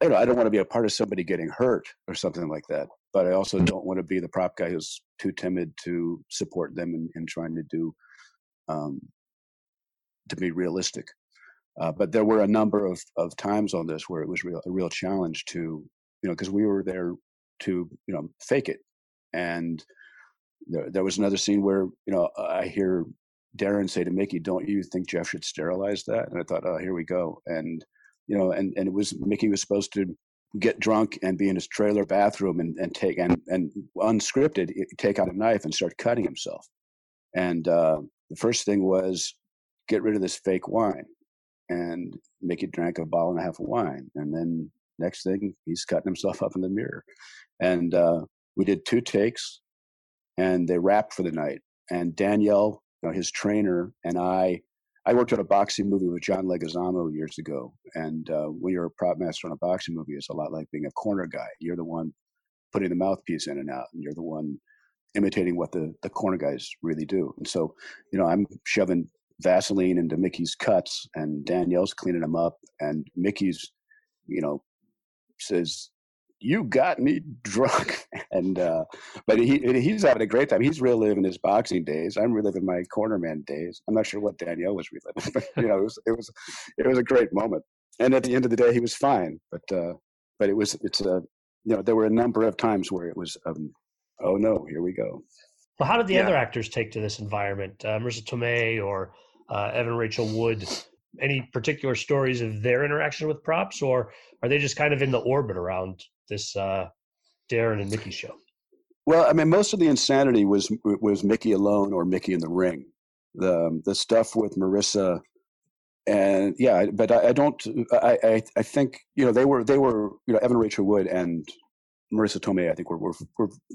a part of somebody getting hurt or something like that, but I also don't want to be the prop guy who's too timid to support them in trying to do, to be realistic. But there were a number of times on this where it was a real challenge to, you know, because we were there to, you know, fake it. And there was another scene where, you know, I hear Darren say to Mickey, "Don't you think Jeff should sterilize that?" And I thought, oh, here we go. And, you know, and it was, Mickey was supposed to get drunk and be in his trailer bathroom and unscripted, take out a knife and start cutting himself. And the first thing was get rid of this fake wine. And Mickey drank a bottle and a half of wine. And then next thing, he's cutting himself up in the mirror. And we did 2 takes and they wrapped for the night. And Danielle, you know, his trainer, and I worked on a boxing movie with John Leguizamo years ago, and when you're a prop master on a boxing movie, it's a lot like being a corner guy. You're the one putting the mouthpiece in and out, and you're the one imitating what the corner guys really do. And so, you know, I'm shoving Vaseline into Mickey's cuts, and Danielle's cleaning them up, and Mickey's, you know, says, "You got me drunk," and but he's having a great time. He's reliving his boxing days. I'm reliving my cornerman days. I'm not sure what Danielle was reliving, but you know, it was a great moment. And at the end of the day, he was fine. But it's a you know, there were a number of times where it was oh no, here we go. Well, how did the other actors take to this environment? Marisa Tomei or Evan Rachel Wood? Any particular stories of their interaction with props, or are they just kind of in the orbit around this Darren and Mickey show? Well, I mean, most of the insanity was Mickey alone or Mickey in the ring. The stuff with Marisa, and yeah, but I think, you know, they were you know, Evan Rachel Wood and Marisa Tomei, I think were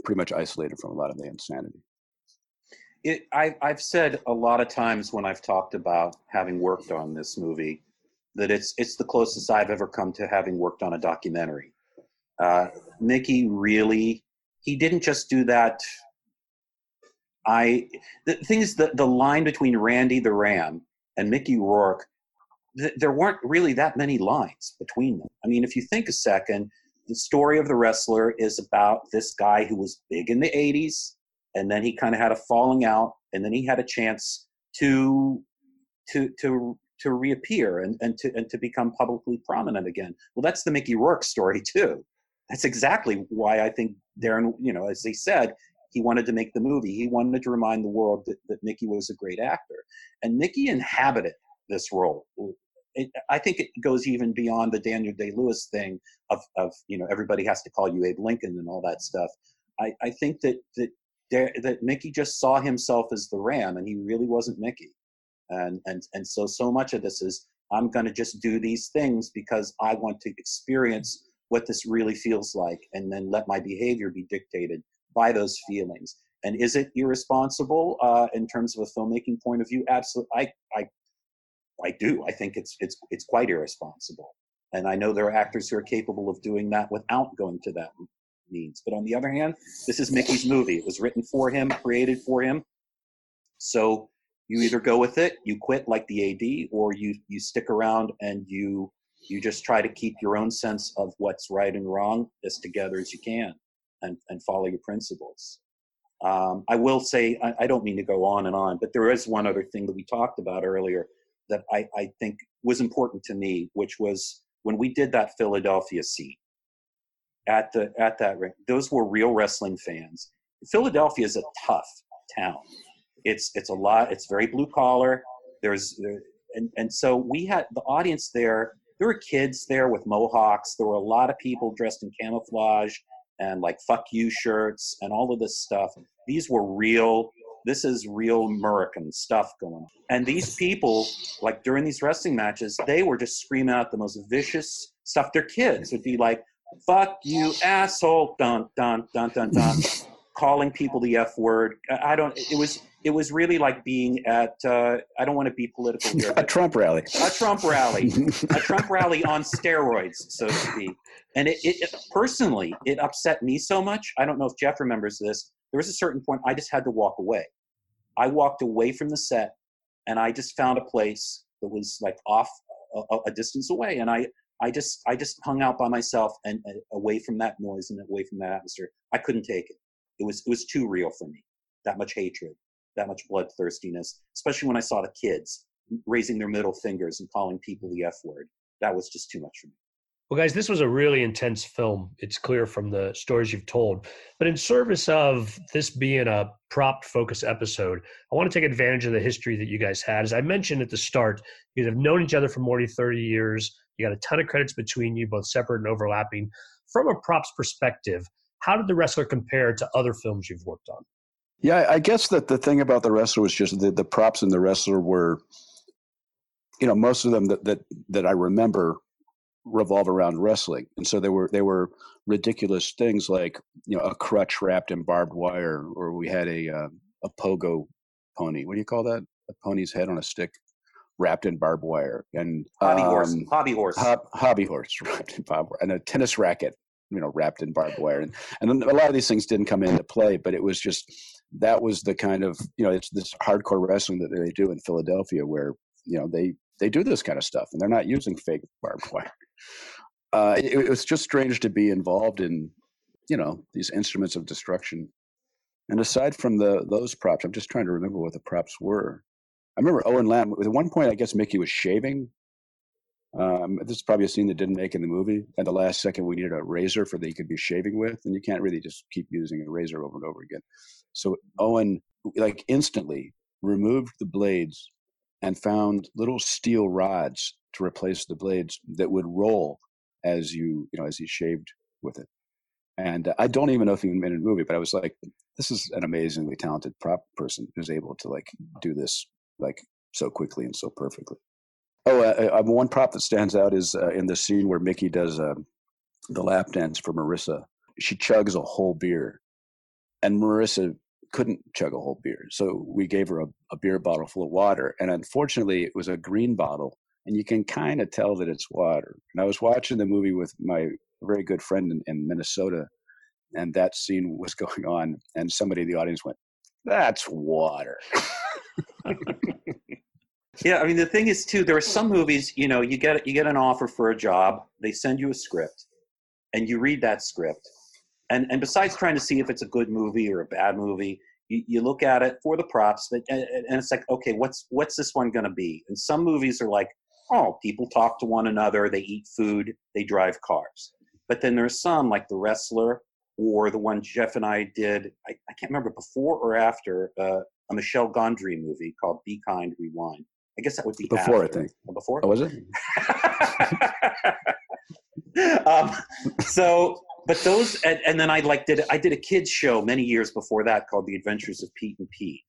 pretty much isolated from a lot of the insanity. I've said a lot of times when I've talked about having worked on this movie that it's the closest I've ever come to having worked on a documentary. Mickey really, he didn't just do that. The thing is, the line between Randy the Ram and Mickey Rourke, there weren't really that many lines between them. I mean, if you think a second, the story of The Wrestler is about this guy who was big in the 80s. And then he kind of had a falling out, and then he had a chance to reappear and to become publicly prominent again. Well, that's the Mickey Rourke story too. That's exactly why I think Darren, you know, as he said, he wanted to make the movie. He wanted to remind the world that Mickey was a great actor, and Mickey inhabited this role. I think it goes even beyond the Daniel Day-Lewis thing of you know, everybody has to call you Abe Lincoln and all that stuff. I think that Mickey just saw himself as the Ram, and he really wasn't Mickey. And so much of this is, I'm going to just do these things because I want to experience what this really feels like, and then let my behavior be dictated by those feelings. And is it irresponsible in terms of a filmmaking point of view? Absolutely. I do. I think it's quite irresponsible. And I know there are actors who are capable of doing that without going to that means. But on the other hand, this is Mickey's movie. It was written for him, created for him. So you either go with it, you quit like the AD, or you stick around and you just try to keep your own sense of what's right and wrong as together as you can and follow your principles. I will say, I don't mean to go on and on, but there is one other thing that we talked about earlier that I think was important to me, which was when we did that Philadelphia scene at that, those were real wrestling fans. Philadelphia is a tough town. It's a lot. It's very blue collar. And so we had the audience there. There were kids there with mohawks. There were a lot of people dressed in camouflage and like fuck you shirts and all of this stuff. These were real. This is real American stuff going on. And these people, like during these wrestling matches, they were just screaming out the most vicious stuff. Their kids would be like, fuck you, asshole, dun, dun, dun, dun, dun, calling people the F word. It was really like being at, I don't want to be political here. A Trump rally. A Trump rally. A Trump rally on steroids, so to speak. And it personally upset me so much. I don't know if Jeff remembers this. There was a certain point I just had to walk away. I walked away from the set, and I just found a place that was like off a distance away, and I just hung out by myself and away from that noise and away from that atmosphere. I couldn't take it. It was too real for me. That much hatred, that much bloodthirstiness, especially when I saw the kids raising their middle fingers and calling people the F word. That was just too much for me. Well, guys, this was a really intense film. It's clear from the stories you've told. But in service of this being a prop focus episode, I want to take advantage of the history that you guys had. As I mentioned at the start, you guys have known each other for more than 30 years. You got a ton of credits between you, both separate and overlapping. From a props perspective, how did The Wrestler compare to other films you've worked on? Yeah, I guess that the thing about The Wrestler was just the props in The Wrestler were, you know, most of them that I remember revolve around wrestling. And so they were ridiculous things like, you know, a crutch wrapped in barbed wire, or we had a pogo pony. What do you call that? A pony's head on a stick wrapped in barbed wire. And hobby horse wrapped in barbed wire, and a tennis racket, you know, wrapped in barbed wire. And then a lot of these things didn't come into play, but it was just, that was the kind of, you know, it's this hardcore wrestling that they do in Philadelphia where, you know, they do this kind of stuff and they're not using fake barbed wire. It was just strange to be involved in, you know, these instruments of destruction. And aside from those props, I'm just trying to remember what the props were. I remember Owen Lamb, at one point, I guess Mickey was shaving. This is probably a scene that didn't make in the movie. At the last second, we needed a razor for that he could be shaving with. And you can't really just keep using a razor over and over again. So Owen, like, instantly removed the blades and found little steel rods to replace the blades that would roll as as he shaved with it. And I don't even know if he made a movie, but I was like, this is an amazingly talented prop person who's able to like do this like so quickly and so perfectly. Oh, one prop that stands out is in the scene where Mickey does the lap dance for Marisa. She chugs a whole beer, and Marisa couldn't chug a whole beer. So we gave her a beer bottle full of water. And unfortunately, it was a green bottle. And you can kind of tell that it's water. And I was watching the movie with my very good friend in Minnesota. And that scene was going on. And somebody in the audience went, that's water. Yeah, I mean, the thing is, too, there are some movies, you know, you get an offer for a job. They send you a script. And you read that script. And besides trying to see if it's a good movie or a bad movie, you look at it for the props, but, and it's like, okay, what's this one going to be? And some movies are like, oh, people talk to one another, they eat food, they drive cars. But then there's some like The Wrestler, or the one Jeff and I did, I can't remember before or after, a Michel Gondry movie called Be Kind, Rewind. I guess that would be before, after. I think. Oh, before? Oh, was it? But those, and then I did a kids show many years before that called The Adventures of Pete and Pete.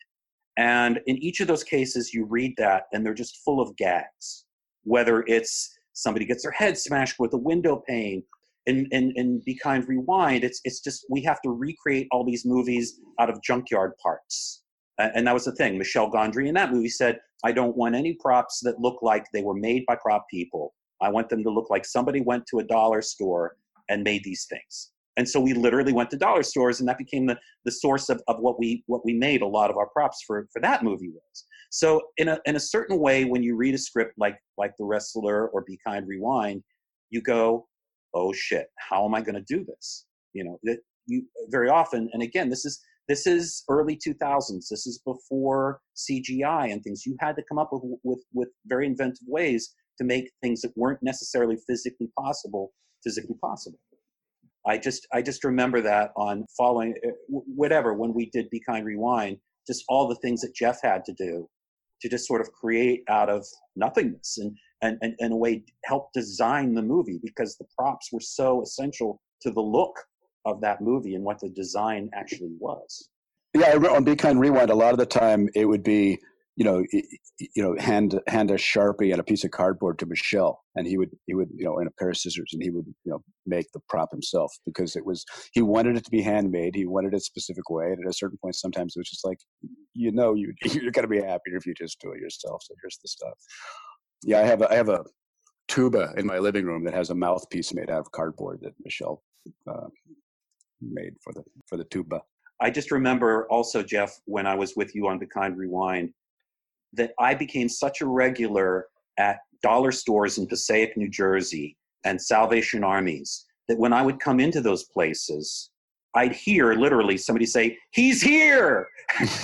And in each of those cases, you read that and they're just full of gags, whether it's somebody gets their head smashed with a window pane. and Be Kind, Rewind, it's just, we have to recreate all these movies out of junkyard parts. And that was the thing. Michel Gondry in that movie said, I don't want any props that look like they were made by prop people. I want them to look like somebody went to a dollar store and made these things. And so we literally went to dollar stores, and that became the source of what we made a lot of our props for that movie was. So in a certain way, when you read a script like The Wrestler or Be Kind, Rewind, you go, oh shit, how am I going to do this? You know, that you very often, and again, this is early 2000s. This is before CGI and things. You had to come up with very inventive ways to make things that weren't necessarily physically possible. I just remember that on following whatever, when we did Be Kind, Rewind, just all the things that Jeff had to do to just sort of create out of nothingness and in a way help design the movie, because the props were so essential to the look of that movie and what the design actually was. Yeah, I remember on Be Kind, Rewind, a lot of the time it would be, you know, hand a Sharpie and a piece of cardboard to Michel, and he would, you know, and a pair of scissors, and he would, you know, make the prop himself, because it was, he wanted it to be handmade. He wanted it a specific way. And at a certain point, sometimes it was just like, you know, you're going to be happier if you just do it yourself. So here's the stuff. Yeah. I have a tuba in my living room that has a mouthpiece made out of cardboard that Michel made for the tuba. I just remember also, Jeff, when I was with you on Be Kind, Rewind, that I became such a regular at dollar stores in Passaic, New Jersey, and Salvation Armies, that when I would come into those places, I'd hear literally somebody say, "He's here!"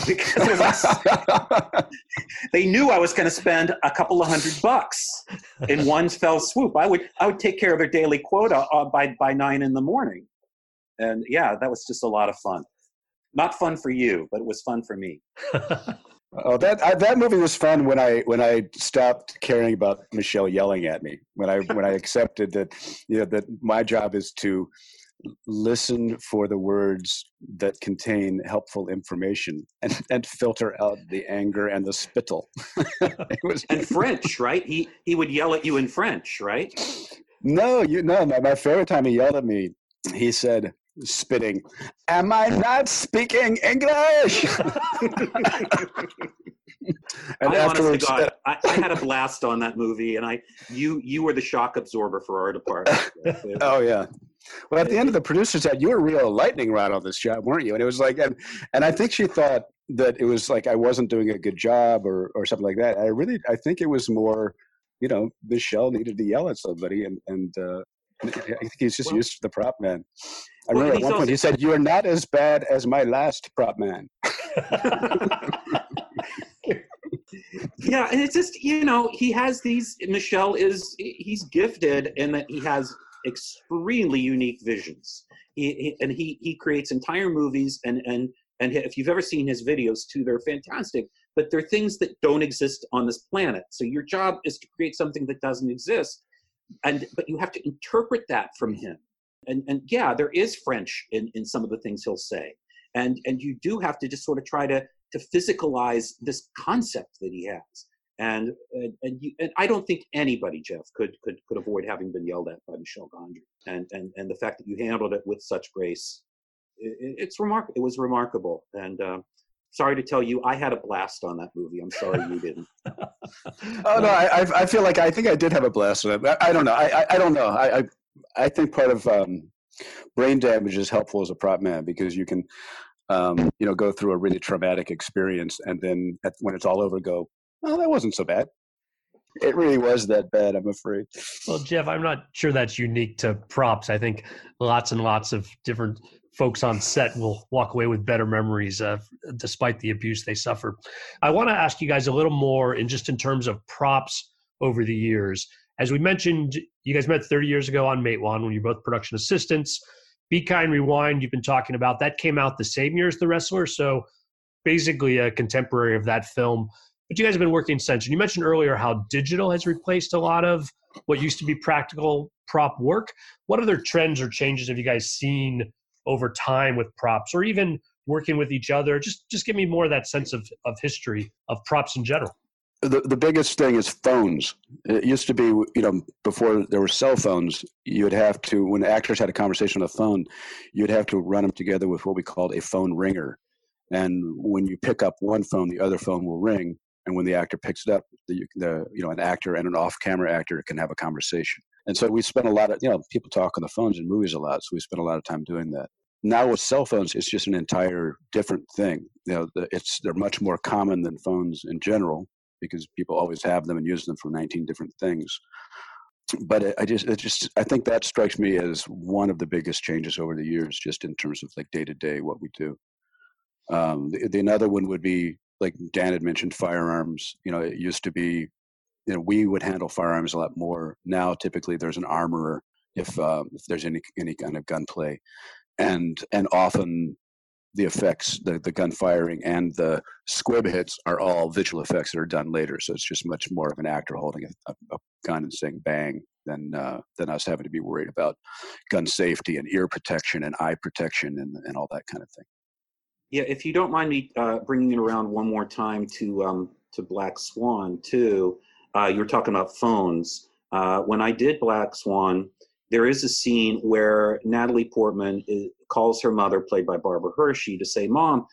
because they knew I was going to spend a couple of $100 in one fell swoop. I would take care of their daily quota by 9 a.m. And yeah, that was just a lot of fun. Not fun for you, but it was fun for me. Oh, that movie was fun when I stopped caring about Michel yelling at me, when I accepted that, you know, that my job is to listen for the words that contain helpful information and filter out the anger and the spittle. And French, right? He would yell at you in French, right? My favorite time he yelled at me, he said, spitting, "Am I not speaking English?" And I honestly, God, I had a blast on that movie, and you were the shock absorber for our department. Oh yeah. Well, at the end of the producer said, "You were real lightning rod on this job, weren't you?" And it was like, and I think she thought that it was like I wasn't doing a good job or something like that. I think it was more, you know, Michel needed to yell at somebody, and I think he's just used to the prop man. I remember at one point he said, "You are not as bad as my last prop man." Yeah, and it's just, you know, he has these, Michel is, he's gifted in that he has extremely unique visions. He creates entire movies, and if you've ever seen his videos too, they're fantastic, but they're things that don't exist on this planet. So your job is to create something that doesn't exist. But you have to interpret that from him. And yeah, there is French in some of the things he'll say. And you do have to just sort of try to physicalize this concept that he has. And I don't think anybody, Jeff, could avoid having been yelled at by Michel Gondry. And the fact that you handled it with such grace, it was remarkable. And sorry to tell you, I had a blast on that movie. I'm sorry you didn't. Oh no, I feel like I think I did have a blast on it. I don't know. I don't know. I think part of brain damage is helpful as a prop man, because you can, you know, go through a really traumatic experience, and then when it's all over, go, "Oh, that wasn't so bad." It really was that bad, I'm afraid. Well, Jeff, I'm not sure that's unique to props. I think lots and lots of different folks on set will walk away with better memories despite the abuse they suffer. I want to ask you guys a little more in terms of props over the years. As we mentioned, you guys met 30 years ago on Matewan when you were both production assistants. Be Kind, Rewind, you've been talking about, that came out the same year as The Wrestler, so basically a contemporary of that film. But you guys have been working since. And you mentioned earlier how digital has replaced a lot of what used to be practical prop work. What other trends or changes have you guys seen over time with props, or even working with each other? Just give me more of that sense of history of props in general. the biggest thing is phones. It used to be, you know, before there were cell phones, you'd have to, when actors had a conversation on the phone, you'd have to run them together with what we called a phone ringer. And when you pick up one phone, the other phone will ring. And when the actor picks it up, an actor and an off-camera actor can have a conversation. And so we spent a lot of, people talk on the phones in movies a lot. So we spent a lot of time doing that. Now with cell phones, it's just an entire different thing. They're much more common than phones in general because people always have them and use them for 19 different things. But I think that strikes me as one of the biggest changes over the years, just in terms of like day to day what we do. Another one would be, like Dan had mentioned, firearms. It used to be, we would handle firearms a lot more. Now, typically, there's an armorer if there's any kind of gunplay, and often the effects, the gun firing and the squib hits are all visual effects that are done later. So it's just much more of an actor holding a gun and saying bang than us having to be worried about gun safety and ear protection and eye protection and all that kind of thing. Yeah, if you don't mind me bringing it around one more time to Black Swan too, you're talking about phones. When I did Black Swan, there is a scene where Natalie Portman calls her mother, played by Barbara Hershey, to say, "Mom,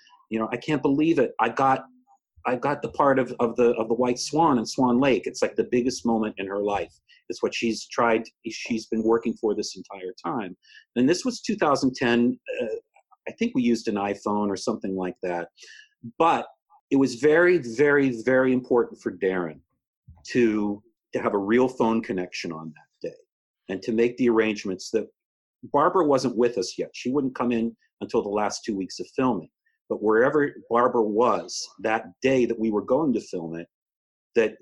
I can't believe it. I got the part of the White Swan in Swan Lake. It's like the biggest moment in her life. It's what she's been working for this entire time." And this was 2010. I think we used an iPhone or something like that. But it was very, very, very important for Darren to have a real phone connection on that day and to make the arrangements that Barbara wasn't with us yet. She wouldn't come in until the last 2 weeks of filming. But wherever Barbara was that day that we were going to film it,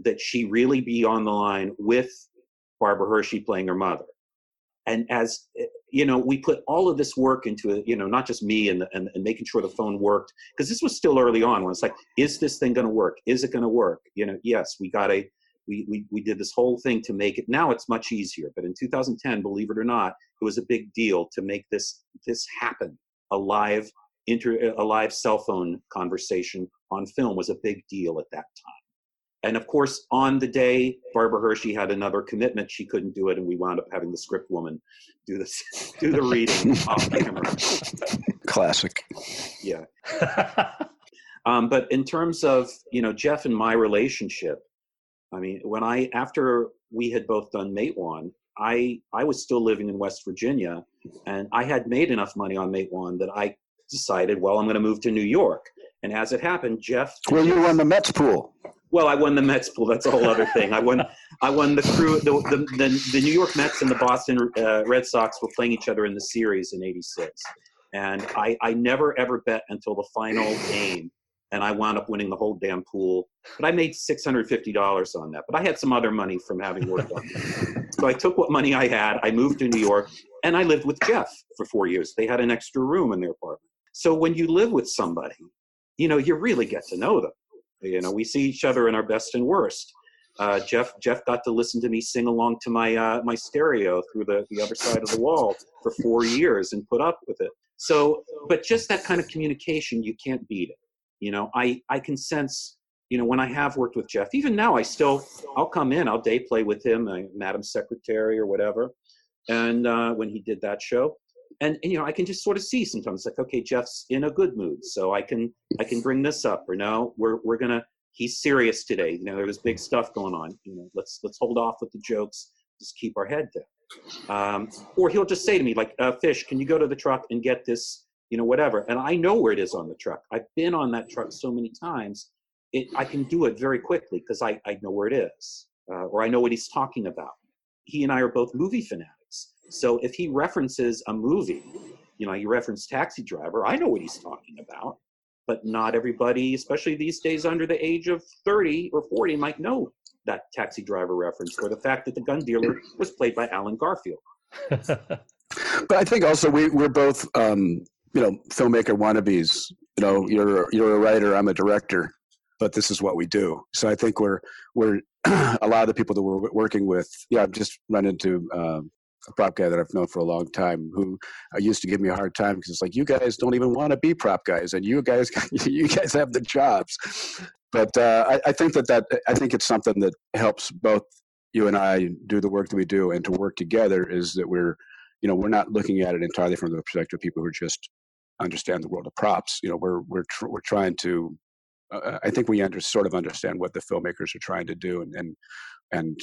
that she really be on the line with Barbara Hershey playing her mother. And as we put all of this work into it, not just me and making sure the phone worked, because this was still early on when it's like, is this thing going to work? Is it going to work? Yes, we did this whole thing to make it. Now it's much easier, but in 2010, believe it or not, it was a big deal to make this happen. A live cell phone conversation on film was a big deal at that time. And of course, on the day, Barbara Hershey had another commitment. She couldn't do it, and we wound up having the script woman do the reading off camera. Classic. Yeah. But in terms of, Jeff and my relationship, I mean, after we had both done Matewan, I was still living in West Virginia, and I had made enough money on Matewan that I decided, well, I'm going to move to New York. And as it happened, Jeff... Well, you won the Mets pool. Well, I won the Mets pool. That's a whole other thing. I won the crew. The New York Mets and the Boston Red Sox were playing each other in the series in '86, and I never ever bet until the final game, and I wound up winning the whole damn pool. But I made $650 on that. But I had some other money from having worked on it. So I took what money I had. I moved to New York, and I lived with Jeff for 4 years. They had an extra room in their apartment. So when you live with somebody, you really get to know them. We see each other in our best and worst. Jeff got to listen to me sing along to my my stereo through the other side of the wall for 4 years and put up with it. So, but just that kind of communication, you can't beat it. I can sense, when I have worked with Jeff, even now I'll come in, I'll day play with him, Madam Secretary or whatever. And when he did that show. And I can just sort of see sometimes, like, okay, Jeff's in a good mood, so I can bring this up, or no, we're gonna, he's serious today. There was big stuff going on. Let's hold off with the jokes, just keep our head down. Or he'll just say to me, like, Fish, can you go to the truck and get this, whatever? And I know where it is on the truck. I've been on that truck so many times, I can do it very quickly because I know where it is, or I know what he's talking about. He and I are both movie fanatics. So if he references a movie, he referenced Taxi Driver, I know what he's talking about, but not everybody, especially these days under the age of 30 or 40, might know that Taxi Driver reference or the fact that the gun dealer was played by Alan Garfield. But I think also we're both, filmmaker wannabes. You're a writer, I'm a director, but this is what we do. So I think we're a lot of the people that we're working with, I've just run into a prop guy that I've known for a long time who used to give me a hard time because it's like, you guys don't even want to be prop guys and you guys have the jobs. But I think it's something that helps both you and I do the work that we do, and to work together is that we're not looking at it entirely from the perspective of people who just understand the world of props. You know, we're trying to, I think we sort of understand what the filmmakers are trying to do, and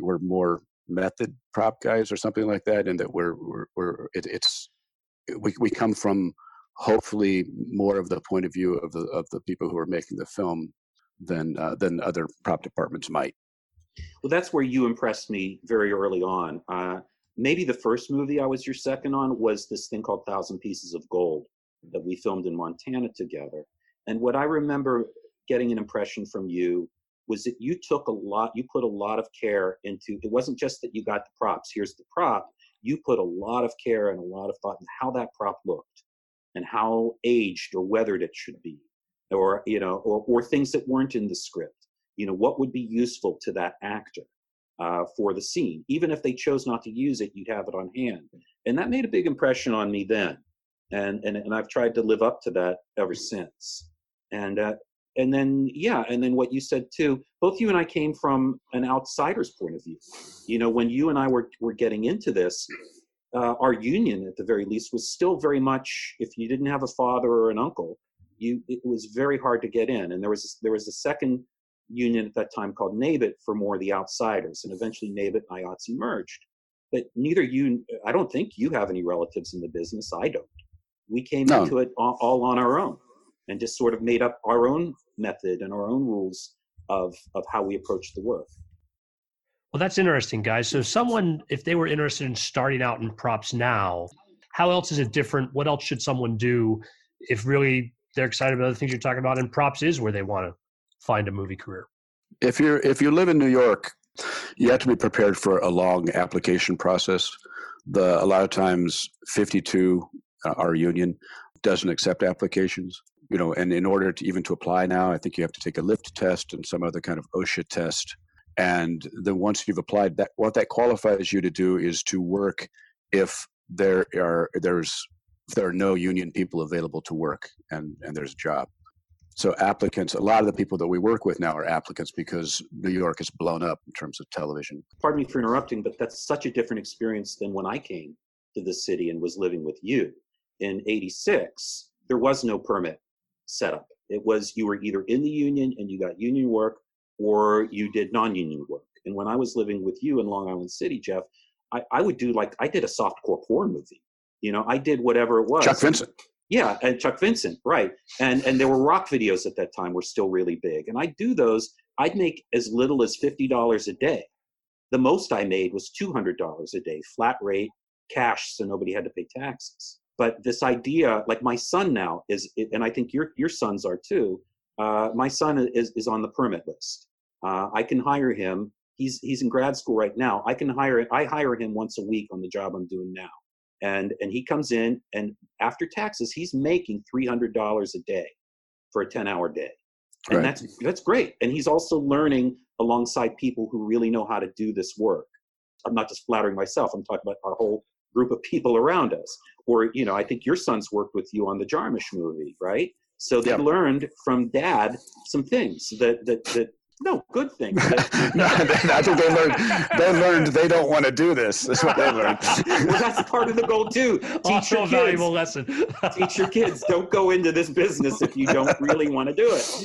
we're more method prop guys or something like that, and that we come from hopefully more of the point of view of the people who are making the film than other prop departments might. Well, that's where you impressed me very early on. Maybe the first movie I was your second on was this thing called 1,000 Pieces of Gold that we filmed in Montana together. And what I remember getting an impression from you was that you put a lot of care into, it wasn't just that you got the props, here's the prop, you put a lot of care and a lot of thought in how that prop looked and how aged or weathered it should be, or, you know, or things that weren't in the script. You know, what would be useful to that actor for the scene? Even if they chose not to use it, you'd have it on hand. And that made a big impression on me then. And I've tried to live up to that ever since. And then what you said too, both you and I came from an outsider's point of view. You know, when you and I were getting into this, our union at the very least was still very much, if you didn't have a father or an uncle, it was very hard to get in. And there was a second union at that time called NABIT for more of the outsiders, and eventually NABIT and IOTC merged. But I don't think you have any relatives in the business. I don't. We came into it all on our own and just sort of made up our own method and our own rules of how we approach the work. Well, that's interesting, guys. So someone, if they were interested in starting out in props now, how else is it different? What else should someone do if really they're excited about the things you're talking about and props is where they want to find a movie career? If you live in New York, you have to be prepared for a long application process. A lot of times 52, our union, doesn't accept applications, you know, and in order to even to apply now, I think you have to take a LIFT test and some other kind of OSHA test. And then once you've applied, that what that qualifies you to do is to work if there are no union people available to work and there's a job. So applicants, a lot of the people that we work with now are applicants because New York is blown up in terms of television. Pardon me for interrupting, but that's such a different experience than when I came to the city and was living with you. In 86, there was no permit set up. It was, you were either in the union and you got union work or you did non-union work. And when I was living with you in Long Island City, Jeff, I would do I did a softcore porn movie. You know, I did whatever it was. Chuck Vincent. Yeah, and Chuck Vincent, right. And there were rock videos at that time were still really big. And I'd do those. I'd make as little as $50 a day. The most I made was $200 a day, flat rate, cash, so nobody had to pay taxes. But this idea, like my son now is, and I think your sons are too, my son is on the permit list. I can hire him. He's in grad school right now. I hire him once a week on the job I'm doing now. And he comes in, and after taxes, he's making $300 a day for a 10-hour day. And right. That's great. And he's also learning alongside people who really know how to do this work. I'm not just flattering myself. I'm talking about our whole group of people around us. Or, you know, I think your son's worked with you on the Jarmusch movie, right? So they learned from Dad some things that no, good thing. No, I think they learned they don't want to do this. That's what they learned. Well, that's part of the goal too. Also a valuable lesson. Teach your kids, don't go into this business if you don't really want to do it.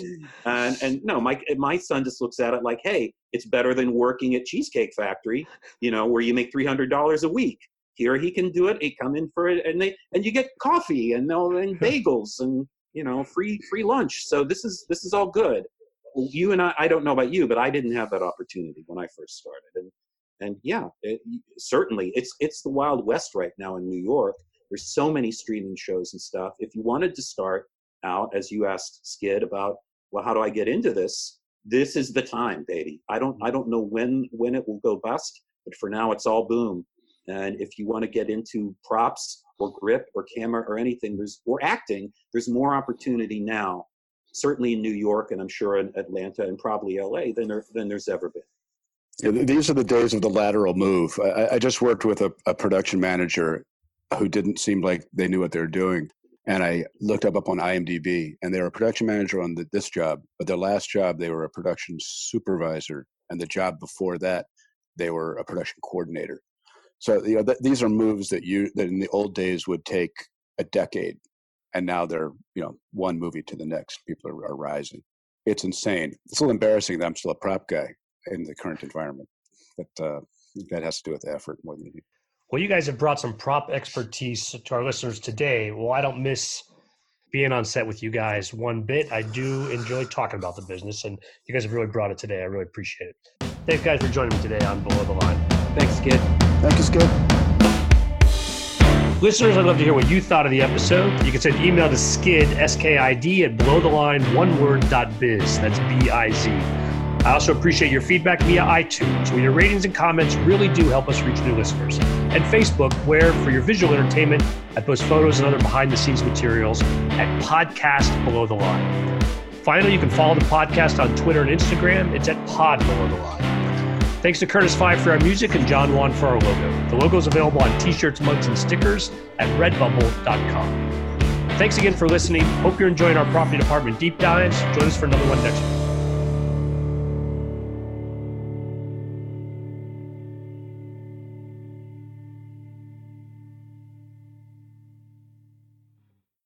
And no, my son just looks at it like, hey, it's better than working at Cheesecake Factory, you know, where you make $300 a week. Here he can do it. He come in for it, and you get coffee and bagels and, you know, free lunch. So this is all good. You and I don't know about you, but I didn't have that opportunity when I first started. And yeah, certainly it's the Wild West right now in New York. There's so many streaming shows and stuff. If you wanted to start out, as you asked Skid about, well, how do I get into this? This is the time, baby. I don't know when it will go bust, but for now it's all boom. And if you want to get into props or grip or camera or anything, or acting, there's more opportunity now, certainly in New York, and I'm sure in Atlanta and probably LA, than there's ever been. These are the days of the lateral move. I just worked with a production manager who didn't seem like they knew what they were doing. And I looked up on IMDb, and they were a production manager on this job. But their last job, they were a production supervisor. And the job before that, they were a production coordinator. So you know, these are moves that in the old days would take a decade. And now they're, one movie to the next. People are rising. It's insane. It's a little embarrassing that I'm still a prop guy in the current environment. But that has to do with effort more than anything. Well, you guys have brought some prop expertise to our listeners today. Well, I don't miss being on set with you guys one bit. I do enjoy talking about the business, and you guys have really brought it today. I really appreciate it. Thanks, guys, for joining me today on Below the Line. Thanks, Skid. Thank you, Skid. Listeners, I'd love to hear what you thought of the episode. You can send an email to skid, S-K-I-D, at belowtheline1word.biz. That's B-I-Z. I also appreciate your feedback via iTunes, where your ratings and comments really do help us reach new listeners. And Facebook, where, for your visual entertainment, I post photos and other behind-the-scenes materials at Podcast Below the Line. Finally, you can follow the podcast on Twitter and Instagram. It's at Pod Below the Line. Thanks to Curtis Five for our music and John Wan for our logo. The logo is available on T-shirts, mugs, and stickers at redbubble.com. Thanks again for listening. Hope you're enjoying our property department deep dives. Join us for another one next week.